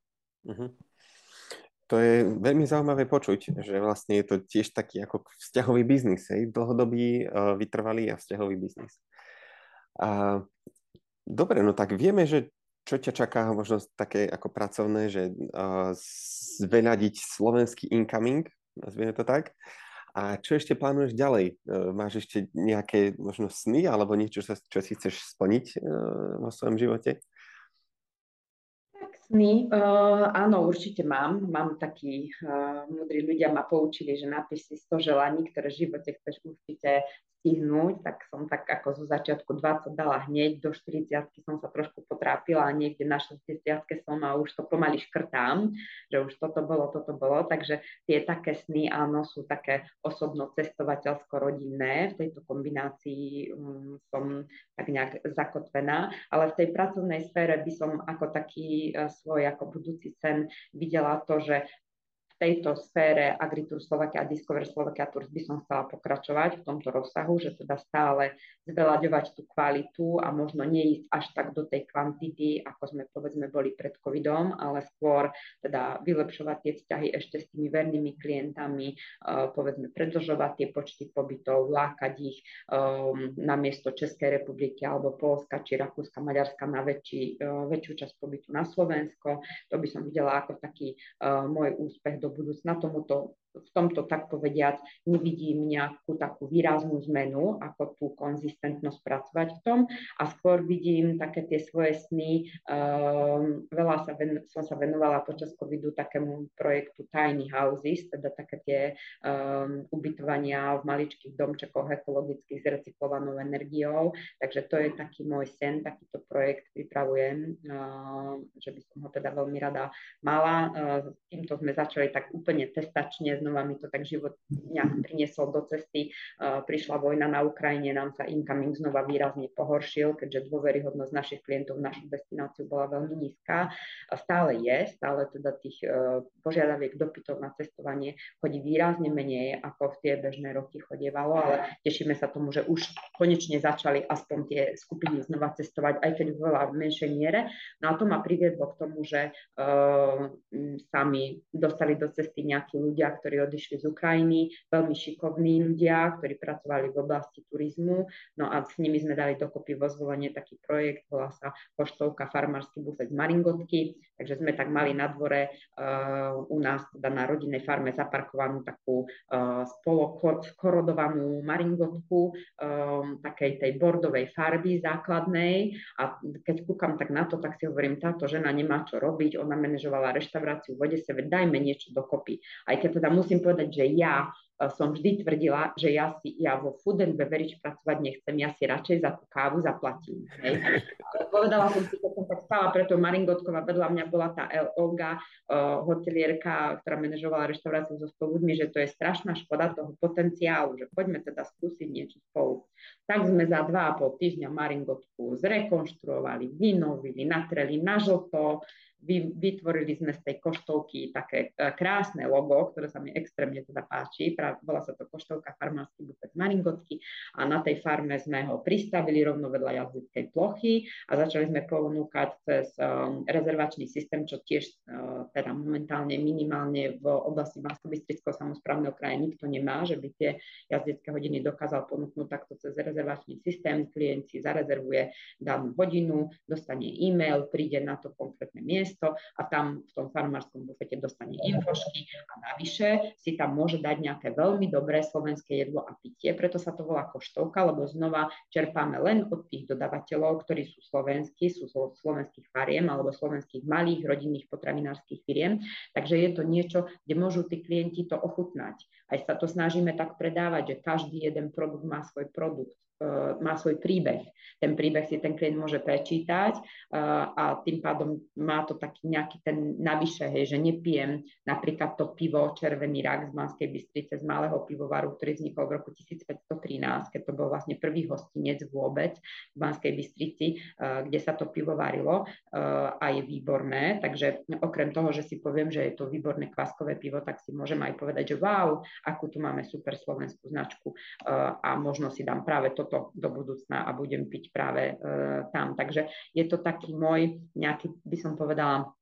Uh-huh. To je veľmi zaujímavé počuť, že vlastne je to tiež taký ako vzťahový biznis, hej? Dlhodobý, uh, vytrvalý a vzťahový biznis. A, dobre, no tak vieme, že čo ťa čaká možno také ako pracovné, že uh, zveľadiť slovenský incoming, nazvime to tak. A čo ešte plánuješ ďalej? Máš ešte nejaké možno sny alebo niečo, čo si chceš splniť vo svojom živote? Tak sny, uh, áno, určite mám. Mám taký, uh, múdri ľudia ma poučili, že napíš si sto želaní, ktoré v živote chceš určite stihnúť, tak som tak ako zo začiatku dvadsať dala hneď, do štyridsiatky som sa trošku potrápila a niekde na šesťdesiatke som a už to pomaly škrtám, že už toto bolo, toto bolo, takže tie také sny, áno, sú také osobno-cestovateľsko-rodinné, v tejto kombinácii um, som tak nejak zakotvená, ale v tej pracovnej sfére by som ako taký uh, svoj, ako budúci sen videla to, že v tejto sfére Agritours Slovakia a Discover Slovakia Tours by som chcela pokračovať v tomto rozsahu, že teda stále zveľaďovať tú kvalitu a možno neísť až tak do tej kvantity, ako sme povedzme boli pred covidom, ale skôr teda vylepšovať tie vzťahy ešte s tými vernými klientami, povedzme predĺžovať tie počty pobytov, lákať ich um, na miesto Českej republiky alebo Poľska či Rakúska, Maďarska na väčší, uh, väčšiu časť pobytu na Slovensko. To by som videla ako taký uh, môj úspech do budúcna. Tomuto, v tomto, tak povediať, nevidím nejakú takú výraznú zmenu, ako tú konzistentnosť pracovať v tom a skôr vidím také tie svoje sny. Um, veľa sa ven, som sa venovala počas covidu takému projektu Tiny Houses, teda také tie um, ubytovania v maličkých domčekoch ekologických s recyklovanou energiou, takže to je taký môj sen, takýto projekt pripravujem, um, že by som ho teda veľmi rada mala. Um, týmto sme začali tak úplne testačne znova mi to tak život nejak priniesol do cesty. Prišla vojna na Ukrajine, nám sa incoming znova výrazne pohoršil, keďže dôveryhodnosť našich klientov v našu destináciu bola veľmi nízka. Stále je, stále teda tých požiadaviek dopytov na cestovanie chodí výrazne menej, ako v tie bežné roky chodievalo, ale tešíme sa tomu, že už konečne začali aspoň tie skupiny znova cestovať, aj keď veľa v menšej miere. No a to ma priviedlo k tomu, že uh, sami dostali do cesty nejakí ľudia, ktorí odišli z Ukrajiny, veľmi šikovní ľudia, ktorí pracovali v oblasti turizmu. No a s nimi sme dali dokopy vo Zvolenie taký projekt, volá sa Koštovka farmársky bufet z Maringotky. Takže sme tak mali na dvore uh, u nás teda na rodinnej farme zaparkovanú takú uh, spolokorodovanú maringotku um, takej tej bordovej farby základnej. A keď kúkam tak na to, tak si hovorím, táto žena nemá čo robiť, ona manažovala reštauráciu v Odese, veď dajme niečo dokopy. Aj keď teda musím povedať, že ja som vždy tvrdila, že ja si ja vo food and beverage pracovať nechcem, ja si radšej za tú kávu zaplatím. Hej. Povedala som si, keď som tak spala, preto Maringotková vedľa mňa bola tá Olga, uh, hotelierka, ktorá manažovala reštauráciu so spoludmi, že to je strašná škoda toho potenciálu, že poďme teda skúsiť niečo spolu. Tak sme za dva a pol týždňa Maringotku zrekonštruovali, vynovili, natreli na žlto, vytvorili sme z tej koštovky také krásne logo, ktoré sa mi extrémne teda páči. Bola sa to Koštovka farmársky bufet z Maringotky a na tej farme sme ho pristavili rovno vedľa jazdeckej plochy a začali sme ponúkať cez um, rezervačný systém, čo tiež uh, teda momentálne minimálne v oblasti Banskobystrického samosprávneho kraja nikto nemá, že by tie jazdecké hodiny dokázal ponúknuť takto cez rezervačný systém. Klient si zarezervuje danú hodinu, dostane e-mail, príde na to konkrétne miesto a tam v tom farmárskom bufete dostane infošky a navyše si tam môže dať nejaké veľmi dobré slovenské jedlo a pitie, preto sa to volá koštovka, lebo znova čerpáme len od tých dodávateľov, ktorí sú slovenskí, sú zo slovenských fariem alebo slovenských malých rodinných potravinárskych firiem, takže je to niečo, kde môžu tí klienti to ochutnať. Aj sa to snažíme tak predávať, že každý jeden produkt má svoj produkt, má svoj príbeh. Ten príbeh si ten klient môže prečítať a tým pádom má to taký nejaký ten navyše, hej, že nepijem napríklad to pivo Červený rak z Banskej Bystrice z malého pivovaru, ktorý vznikol v roku tisícpäťstotrinásť, keď to bol vlastne prvý hostinec vôbec v Banskej Bystrici, kde sa to pivo varilo a je výborné. Takže okrem toho, že si poviem, že je to výborné kvaskové pivo, tak si môžem aj povedať, že wow, akú tu máme super slovenskú značku a možno si dám práve to to do budúcna a budem piť práve e, tam. Takže je to taký môj nejaký, by som povedala,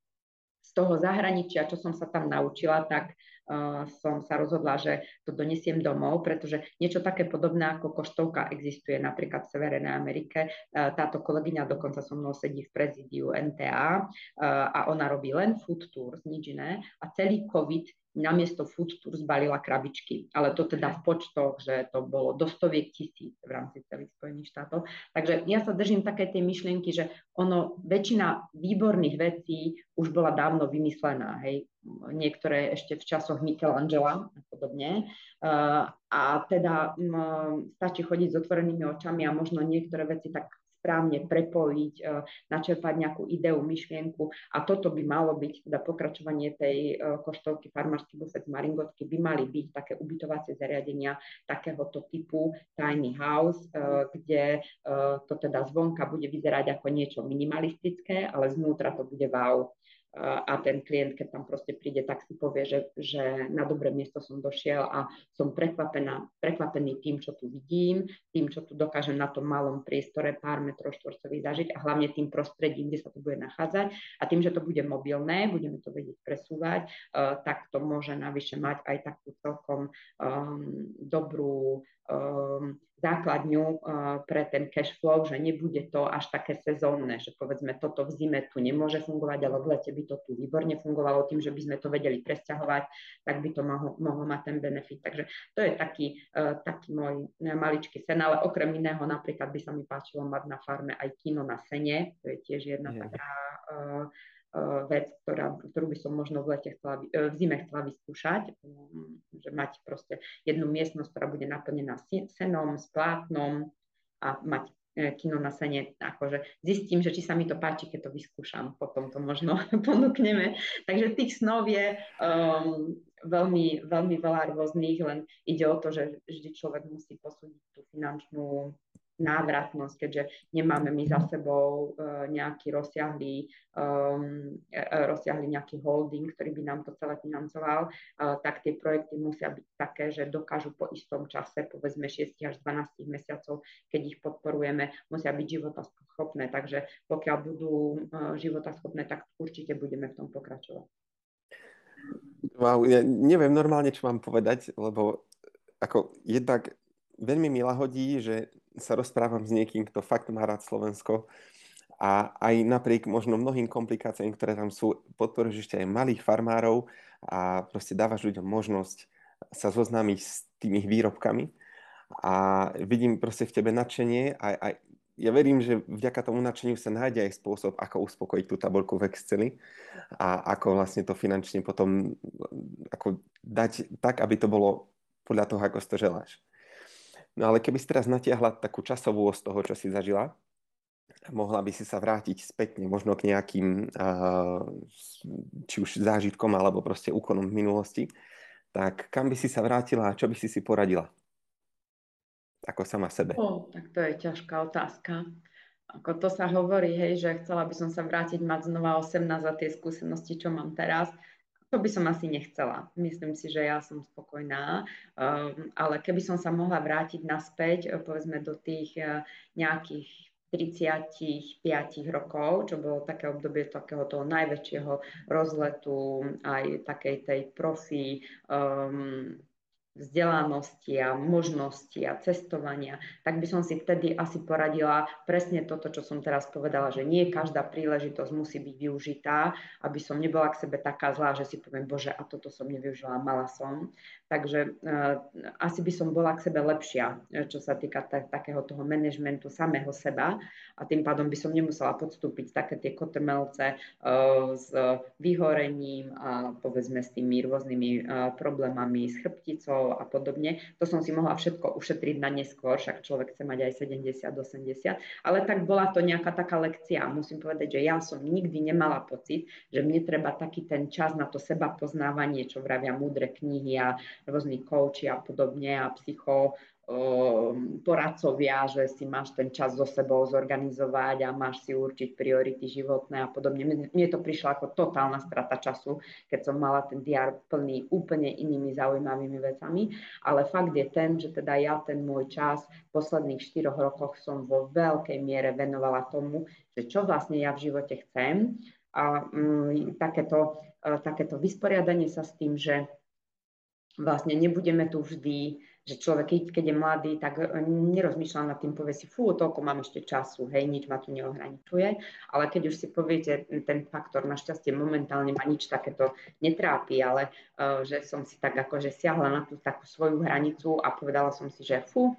z toho zahraničia, čo som sa tam naučila, tak Uh, som sa rozhodla, že to donesiem domov, pretože niečo také podobné ako koštovka existuje napríklad v Severnej Amerike. Uh, táto kolegyňa dokonca so mnou sedí v prezidiu en té á uh, a ona robí len food tours, nič iné. A celý COVID namiesto food tours balila krabičky. Ale to teda v počtoch, že to bolo do stoviek tisíc v rámci celých Spojených štátov. Takže ja sa držím také tej myšlienky, že ono, väčšina výborných vecí už bola dávno vymyslená, hej. Niektoré ešte v časoch Michelangela a podobne. Uh, a teda um, stačí chodiť s otvorenými očami a možno niektoré veci tak správne prepojiť, uh, načerpať nejakú ideu, myšlienku. A toto by malo byť, teda pokračovanie tej uh, koštovky farmársky bufet z Maringotky, by mali byť také ubytovacie zariadenia takéhoto typu tiny house, uh, kde uh, to teda zvonka bude vyzerať ako niečo minimalistické, ale znútra to bude wow. A ten klient, keď tam proste príde, tak si povie, že, že na dobré miesto som došiel a som prekvapená, prekvapený tým, čo tu vidím, tým, čo tu dokážem na tom malom priestore pár metrov štvorcových zažiť a hlavne tým prostredím, kde sa to bude nachádzať. A tým, že to bude mobilné, budeme to vedieť presúvať, uh, tak to môže navyše mať aj takú celkom um, dobrú um, základňu uh, pre ten cash flow, že nebude to až také sezónne, že povedzme toto v zime tu nemôže fungovať, ale v lete by to tu výborne fungovalo, tým, že by sme to vedeli presťahovať, tak by to mohlo, mohlo mať ten benefit. Takže to je taký, uh, taký môj maličký sen, ale okrem iného napríklad by sa mi páčilo mať na farme aj kino na sene, to je tiež jedna yeah. taká uh, vec, ktorá, ktorú by som možno v lete chcela, v zime chcela vyskúšať, že mať proste jednu miestnosť, ktorá bude naplnená senom, s plátnom a mať kino na sene, akože zistím, že či sa mi to páči, keď to vyskúšam, potom to možno ponúkneme. Takže tých snov je um, veľmi, veľmi veľa rôznych, len ide o to, že vždy človek musí posúdiť tú finančnú návratnosť, keďže nemáme my za sebou uh, nejaký rozsiahlý, um, rozsiahlý nejaký holding, ktorý by nám to celé financoval, uh, tak tie projekty musia byť také, že dokážu po istom čase, povedzme šesť až dvanásť mesiacov, keď ich podporujeme, musia byť životaschopné. Takže pokiaľ budú uh, životaschopné, tak určite budeme v tom pokračovať. Wow, ja neviem normálne, čo mám povedať, lebo ako jednak veľmi mi lahodí, že sa rozprávam s niekým, kto fakt má rád Slovensko a aj napriek možno mnohým komplikáciám, ktoré tam sú, podporuješ ešte aj malých farmárov a proste dávaš ľuďom možnosť sa zoznámiť s tými výrobkami a vidím proste v tebe nadšenie a, a ja verím, že vďaka tomu nadšeniu sa nájde aj spôsob, ako uspokojiť tú tabuľku v Exceli a ako vlastne to finančne potom ako dať tak, aby to bolo podľa toho, ako si to želáš. No ale keby si teraz natiahla takú časovú os toho, čo si zažila, mohla by si sa vrátiť spätne možno k nejakým uh, či už zážitkom alebo proste úkonom v minulosti, tak kam by si sa vrátila a čo by si si poradila? Ako sama sebe. Oh, tak to je ťažká otázka. Ako to sa hovorí, hej, že chcela by som sa vrátiť mať znova osemnásť za tie skúsenosti, čo mám teraz. To by som asi nechcela. Myslím si, že ja som spokojná, ale keby som sa mohla vrátiť naspäť, povedzme do tých nejakých tridsaťpäť rokov, čo bolo také obdobie takého toho najväčšieho rozletu, aj takej tej profi um, vzdelanosti a možnosti a cestovania, tak by som si vtedy asi poradila presne toto, čo som teraz povedala, že nie každá príležitosť musí byť využitá, aby som nebola k sebe taká zlá, že si poviem, bože, a toto som nevyužila, mala som. Takže uh, asi by som bola k sebe lepšia, čo sa týka t- takého toho manažmentu samého seba a tým pádom by som nemusela podstúpiť také tie kotrmelce uh, s vyhorením a povedzme s tými rôznymi uh, problémami s chrbticou a podobne. To som si mohla všetko ušetriť na neskôr, však človek chce mať aj sedemdesiat, osemdesiat, ale tak bola to nejaká taká lekcia. Musím povedať, že ja som nikdy nemala pocit, že mne treba taký ten čas na to seba poznávanie, čo vravia múdre knihy a rôzni kouči a podobne a psycho poradcovia, že si máš ten čas so sebou zorganizovať a máš si určiť priority životné a podobne. Mne to prišlo ako totálna strata času, keď som mala ten diár plný úplne inými zaujímavými vecami, ale fakt je ten, že teda ja ten môj čas v posledných štyroch rokoch som vo veľkej miere venovala tomu, že čo vlastne ja v živote chcem a mm, takéto, takéto vysporiadanie sa s tým, že vlastne nebudeme tu vždy, že človek, keď je mladý, tak nerozmýšľa nad tým, povie si, fú, toľko mám ešte času, hej, nič ma tu neohraničuje, ale keď už si poviete, ten faktor našťastie momentálne ma nič takéto netrápi, ale uh, že som si tak akože siahla na tú takú svoju hranicu a povedala som si, že fú,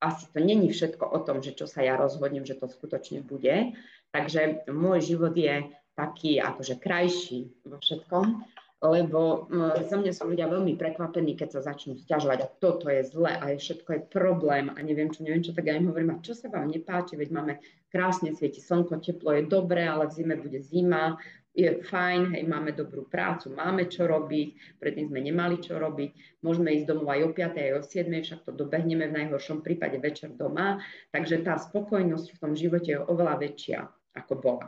asi to není všetko o tom, že čo sa ja rozhodnem, že to skutočne bude, takže môj život je taký akože krajší vo všetkom, lebo za mňa sú ľudia veľmi prekvapení, keď sa začnú sťažovať a toto je zle a všetko je problém a neviem čo, neviem čo, tak ja im hovorím, a čo sa vám nepáči, veď máme krásne, svieti slnko, teplo je dobre, ale v zime bude zima, je fajn, hej, máme dobrú prácu, máme čo robiť, predtým sme nemali čo robiť, môžeme ísť domov aj o piatej, aj o siedmej, však to dobehneme v najhoršom prípade večer doma, takže tá spokojnosť v tom živote je oveľa väčšia, ako bola.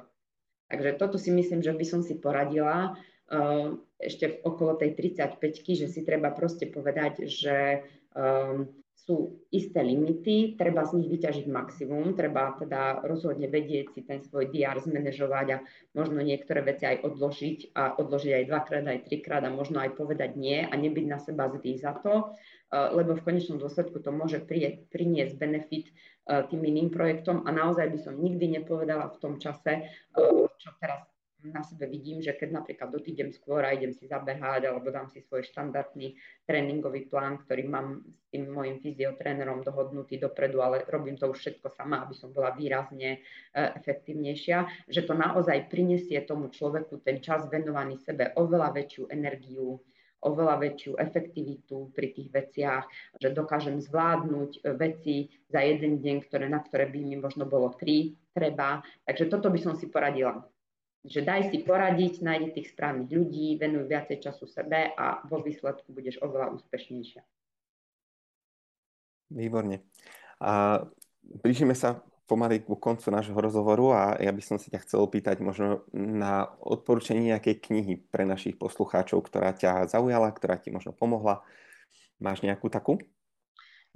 Takže toto si myslím, že by som si poradila, Uh, ešte okolo tej tridsaťpäťky, že si treba proste povedať, že um, sú isté limity, treba z nich vyťažiť maximum, treba teda rozhodne vedieť si ten svoj diár zmanéžovať a možno niektoré veci aj odložiť a odložiť aj dvakrát, aj trikrát a možno aj povedať nie a nebyť na seba zlý za to, uh, lebo v konečnom dôsledku to môže pri, priniesť benefit uh, tým iným projektom a naozaj by som nikdy nepovedala v tom čase, uh, čo teraz na sebe vidím, že keď napríklad odídem skôr a idem si zabehať alebo dám si svoj štandardný tréningový plán, ktorý mám s tým mojim fyziotrénerom dohodnutý dopredu, ale robím to už všetko sama, aby som bola výrazne e, efektívnejšia, že to naozaj prinesie tomu človeku ten čas venovaný sebe oveľa väčšiu energiu, oveľa väčšiu efektivitu pri tých veciach, že dokážem zvládnuť veci za jeden deň, ktoré, na ktoré by mi možno bolo tri treba. Takže toto by som si poradila. že daj si poradiť, nájdi tých správnych ľudí, venuj viacej času sebe a vo výsledku budeš oveľa úspešnejšia. Výborne. A blížime sa pomaly ku koncu nášho rozhovoru a ja by som sa ťa chcel opýtať možno na odporúčanie nejakej knihy pre našich poslucháčov, ktorá ťa zaujala, ktorá ti možno pomohla. Máš nejakú takú?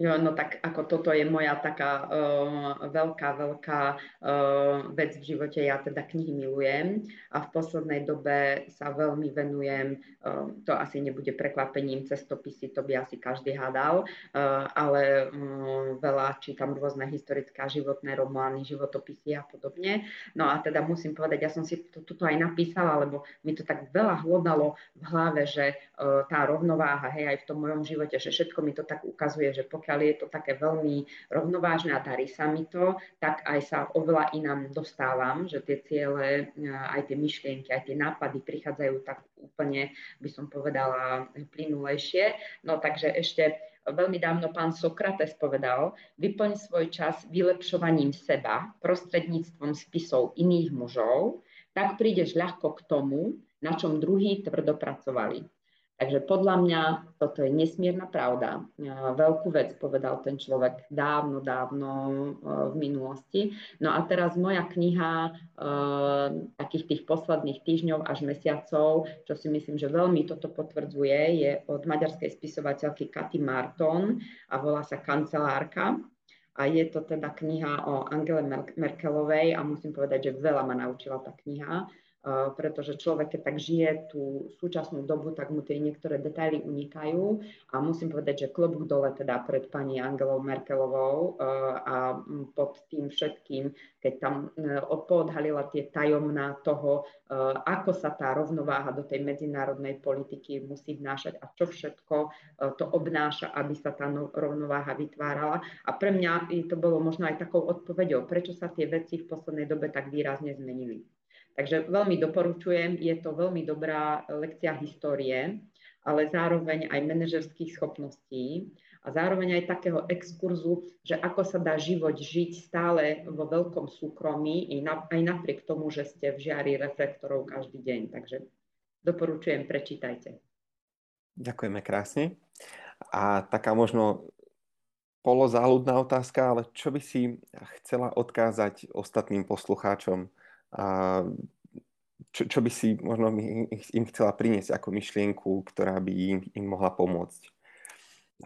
No, no tak ako toto je moja taká uh, veľká, veľká uh, vec v živote. Ja teda knihy milujem a v poslednej dobe sa veľmi venujem, uh, to asi nebude prekvapením, cestopisy, to by asi každý hádal, uh, ale um, veľa čítam rôzne historické a životné romány, životopisy a podobne. No a teda musím povedať, ja som si to, toto aj napísala, lebo mi to tak veľa hlodalo v hlave, že uh, tá rovnováha, hej, aj v tom mojom živote, že všetko mi to tak ukazuje, že pokiaľ ale je to také veľmi rovnovážne a darí sa mi to, tak aj sa oveľa inám dostávam, že tie ciele, aj tie myšlienky, aj tie nápady prichádzajú tak úplne, by som povedala, plynulejšie. No takže ešte veľmi dávno pán Sokrates povedal, vyplň svoj čas vylepšovaním seba prostredníctvom spisov iných mužov, tak prídeš ľahko k tomu, na čom druhí tvrdo pracovali. Takže podľa mňa toto je nesmierna pravda. Veľkú vec povedal ten človek dávno, dávno v minulosti. No a teraz moja kniha e, takých tých posledných týždňov až mesiacov, čo si myslím, že veľmi toto potvrdzuje, je od maďarskej spisovateľky Kati Marton a volá sa Kancelárka. A je to teda kniha o Angele Merkelovej a musím povedať, že veľa ma naučila tá kniha. Uh, pretože človek, keď tak žije tú súčasnú dobu, tak mu tie niektoré detaily unikajú a musím povedať, že klobúk dole teda pred pani Angelou Merkelovou uh, a pod tým všetkým, keď tam uh, poodhalila tie tajomná toho, uh, ako sa tá rovnováha do tej medzinárodnej politiky musí vnášať a čo všetko uh, to obnáša, aby sa tá no, rovnováha vytvárala. A pre mňa to bolo možno aj takou odpoveďou, prečo sa tie veci v poslednej dobe tak výrazne zmenili. Takže veľmi doporučujem, je to veľmi dobrá lekcia histórie, ale zároveň aj manažerských schopností a zároveň aj takého exkurzu, že ako sa dá život žiť stále vo veľkom súkromí aj napriek tomu, že ste v žiari reflektorov každý deň. Takže doporučujem, prečítajte. Ďakujeme krásne. A taká možno polozáľudná otázka, ale čo by si chcela odkázať ostatným poslucháčom? A čo, čo by si možno im chcela priniesť ako myšlienku, ktorá by im, im mohla pomôcť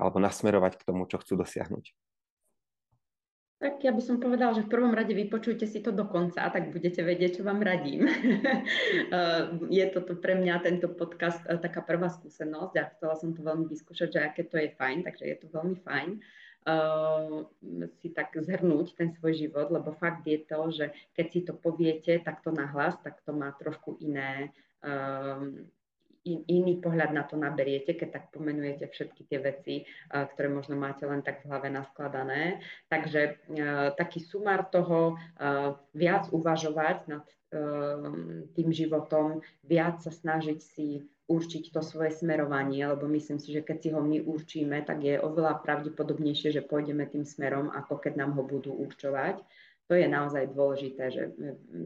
alebo nasmerovať k tomu, čo chcú dosiahnuť? Tak ja by som povedala, že v prvom rade vypočujte si to do konca, tak budete vedieť, čo vám radím. Je toto pre mňa tento podcast taká prvá skúsenosť a chcela som to veľmi vyskúšať, že aké to je fajn, takže je to veľmi fajn. Uh, si tak zhrnúť ten svoj život, lebo fakt je to, že keď si to poviete takto nahlas, tak to má trošku iné, uh, in, iný pohľad na to naberiete, keď tak pomenujete všetky tie veci, uh, ktoré možno máte len tak v hlave naskladané. Takže uh, taký sumár toho, uh, viac uvažovať nad uh, tým životom, viac sa snažiť si určiť to svoje smerovanie, lebo myslím si, že keď si ho my určíme, tak je oveľa pravdepodobnejšie, že pôjdeme tým smerom, ako keď nám ho budú určovať. To je naozaj dôležité, že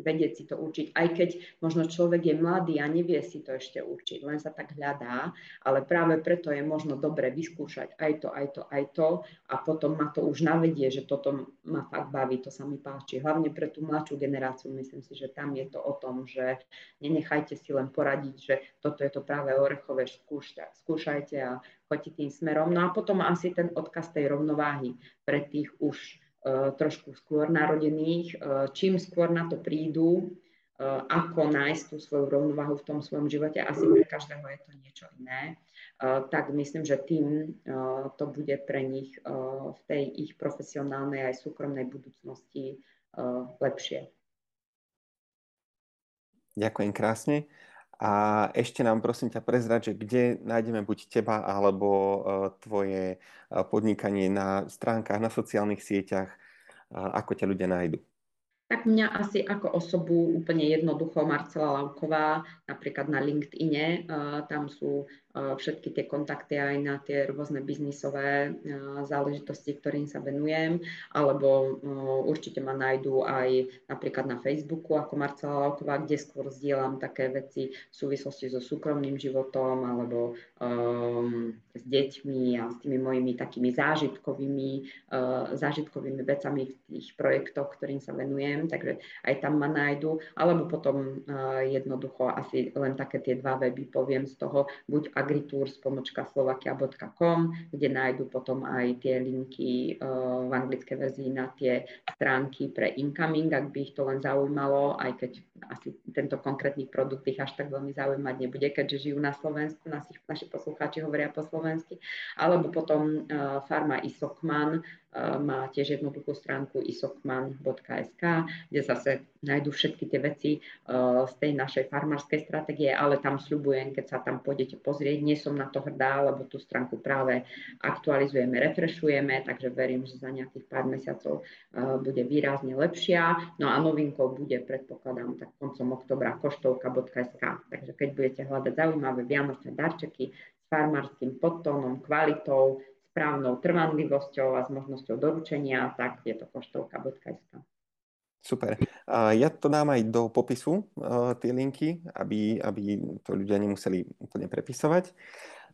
vedieť si to určiť, aj keď možno človek je mladý a nevie si to ešte určiť, len sa tak hľadá, ale práve preto je možno dobre vyskúšať aj to, aj to, aj to a potom ma to už navedie, že toto ma fakt baví, to sa mi páči. Hlavne pre tú mladšiu generáciu, myslím si, že tam je to o tom, že nenechajte si len poradiť, že toto je to práve orechové, skúšajte a choďte tým smerom. No a potom asi ten odkaz tej rovnováhy pre tých už trošku skôr narodených, čím skôr na to prídu, ako nájsť tú svoju rovnováhu v tom svojom živote, asi pre každého je to niečo iné, tak myslím, že tým to bude pre nich v tej ich profesionálnej aj súkromnej budúcnosti lepšie. Ďakujem krásne. A ešte nám prosím ťa prezrať, že kde nájdeme buď teba alebo tvoje podnikanie na stránkach, na sociálnych sieťach, ako ťa ľudia nájdu. Tak mňa asi ako osobu úplne jednoducho Marcela Hauková, napríklad na LinkedIne, tam sú všetky tie kontakty aj na tie rôzne biznisové záležitosti, ktorým sa venujem, alebo určite ma nájdú aj napríklad na Facebooku ako Marcela Hauková, kde skôr zdieľam také veci v súvislosti so súkromným životom alebo um, s deťmi a s tými mojimi takými zážitkovými, uh, zážitkovými vecami v tých projektoch, ktorým sa venujem, takže aj tam ma nájdú, alebo potom uh, jednoducho asi len také tie dva weby poviem z toho, buď agritours pomlčka slovakia bodka com, kde nájdú potom aj tie linky uh, v anglické verzii na tie stránky pre incoming, ak by ich to len zaujímalo, aj keď asi tento konkrétny produkt ich až tak veľmi zaujímať nebude, keďže žijú na Slovensku, naši, naši poslucháči hovoria po slovensky, alebo potom uh, farma Isokman, uh, má tiež jednoduchú stránku isokman bodka es ká, kde zase nájdú všetky tie veci uh, z tej našej farmárskej stratégie, ale tam sľubujem, keď sa tam pôjdete pozrieť, nie som na to hrdá, lebo tú stránku práve aktualizujeme, refreshujeme, takže verím, že za nejakých pár mesiacov uh, bude výrazne lepšia. No a novinkou bude, predpokladám, tak koncom oktobra koštovka bodka es ká. Takže keď budete hľadať zaujímavé vianočné darčeky s farmárským podtónom, kvalitou, správnou trvanlivosťou a s možnosťou doručenia, tak je to koštovka bodka es ká. Super. Ja to dám aj do popisu, tie linky, aby, aby to ľudia nemuseli úplne prepisovať.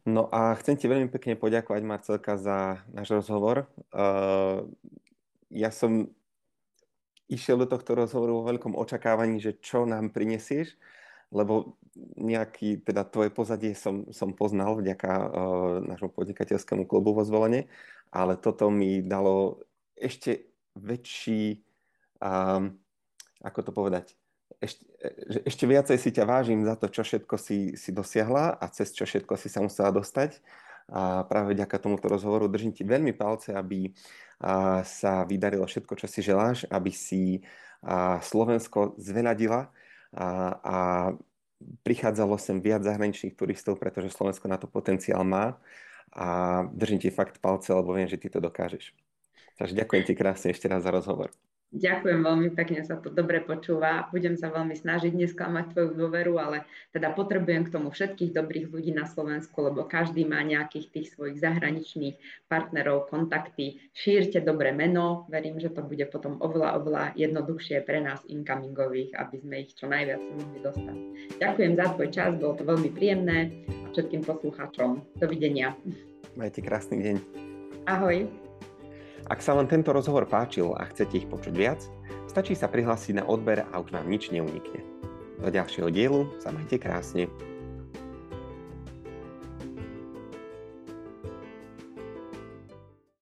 No a chcem ti veľmi pekne poďakovať, Marcelka, za náš rozhovor. Ja som išiel do tohto rozhovoru vo veľkom očakávaní, že čo nám prinesieš, lebo nejaký, teda tvoje pozadie som, som poznal vďaka nášmu podnikateľskému klubu vo Zvolene, ale toto mi dalo ešte väčší a ako to povedať, ešte, ešte viacej si ťa vážim za to, čo všetko si, si dosiahla a cez čo všetko si sa musela dostať. A práve vďaka tomuto rozhovoru držím ti veľmi palce, aby sa vydarilo všetko, čo si želáš, aby si Slovensko zveľadila a, a prichádzalo sem viac zahraničných turistov, pretože Slovensko na to potenciál má. A držím ti fakt palce, lebo viem, že ty to dokážeš. Takže ďakujem ti krásne ešte raz za rozhovor. Ďakujem veľmi pekne, sa to dobre počúva. Budem sa veľmi snažiť nesklamať tvoju dôveru, ale teda potrebujem k tomu všetkých dobrých ľudí na Slovensku, lebo každý má nejakých tých svojich zahraničných partnerov, kontakty. Šírte dobré meno, verím, že to bude potom oveľa, oveľa jednoduchšie pre nás incomingových, aby sme ich čo najviac mohli dostať. Ďakujem za tvoj čas, bolo to veľmi príjemné a všetkým poslucháčom. Dovidenia. Majte krásny deň. Ahoj. Ak sa vám tento rozhovor páčil a chcete ich počuť viac, stačí sa prihlásiť na odber a už vám nič neunikne. Do ďalšieho dielu sa majte krásne.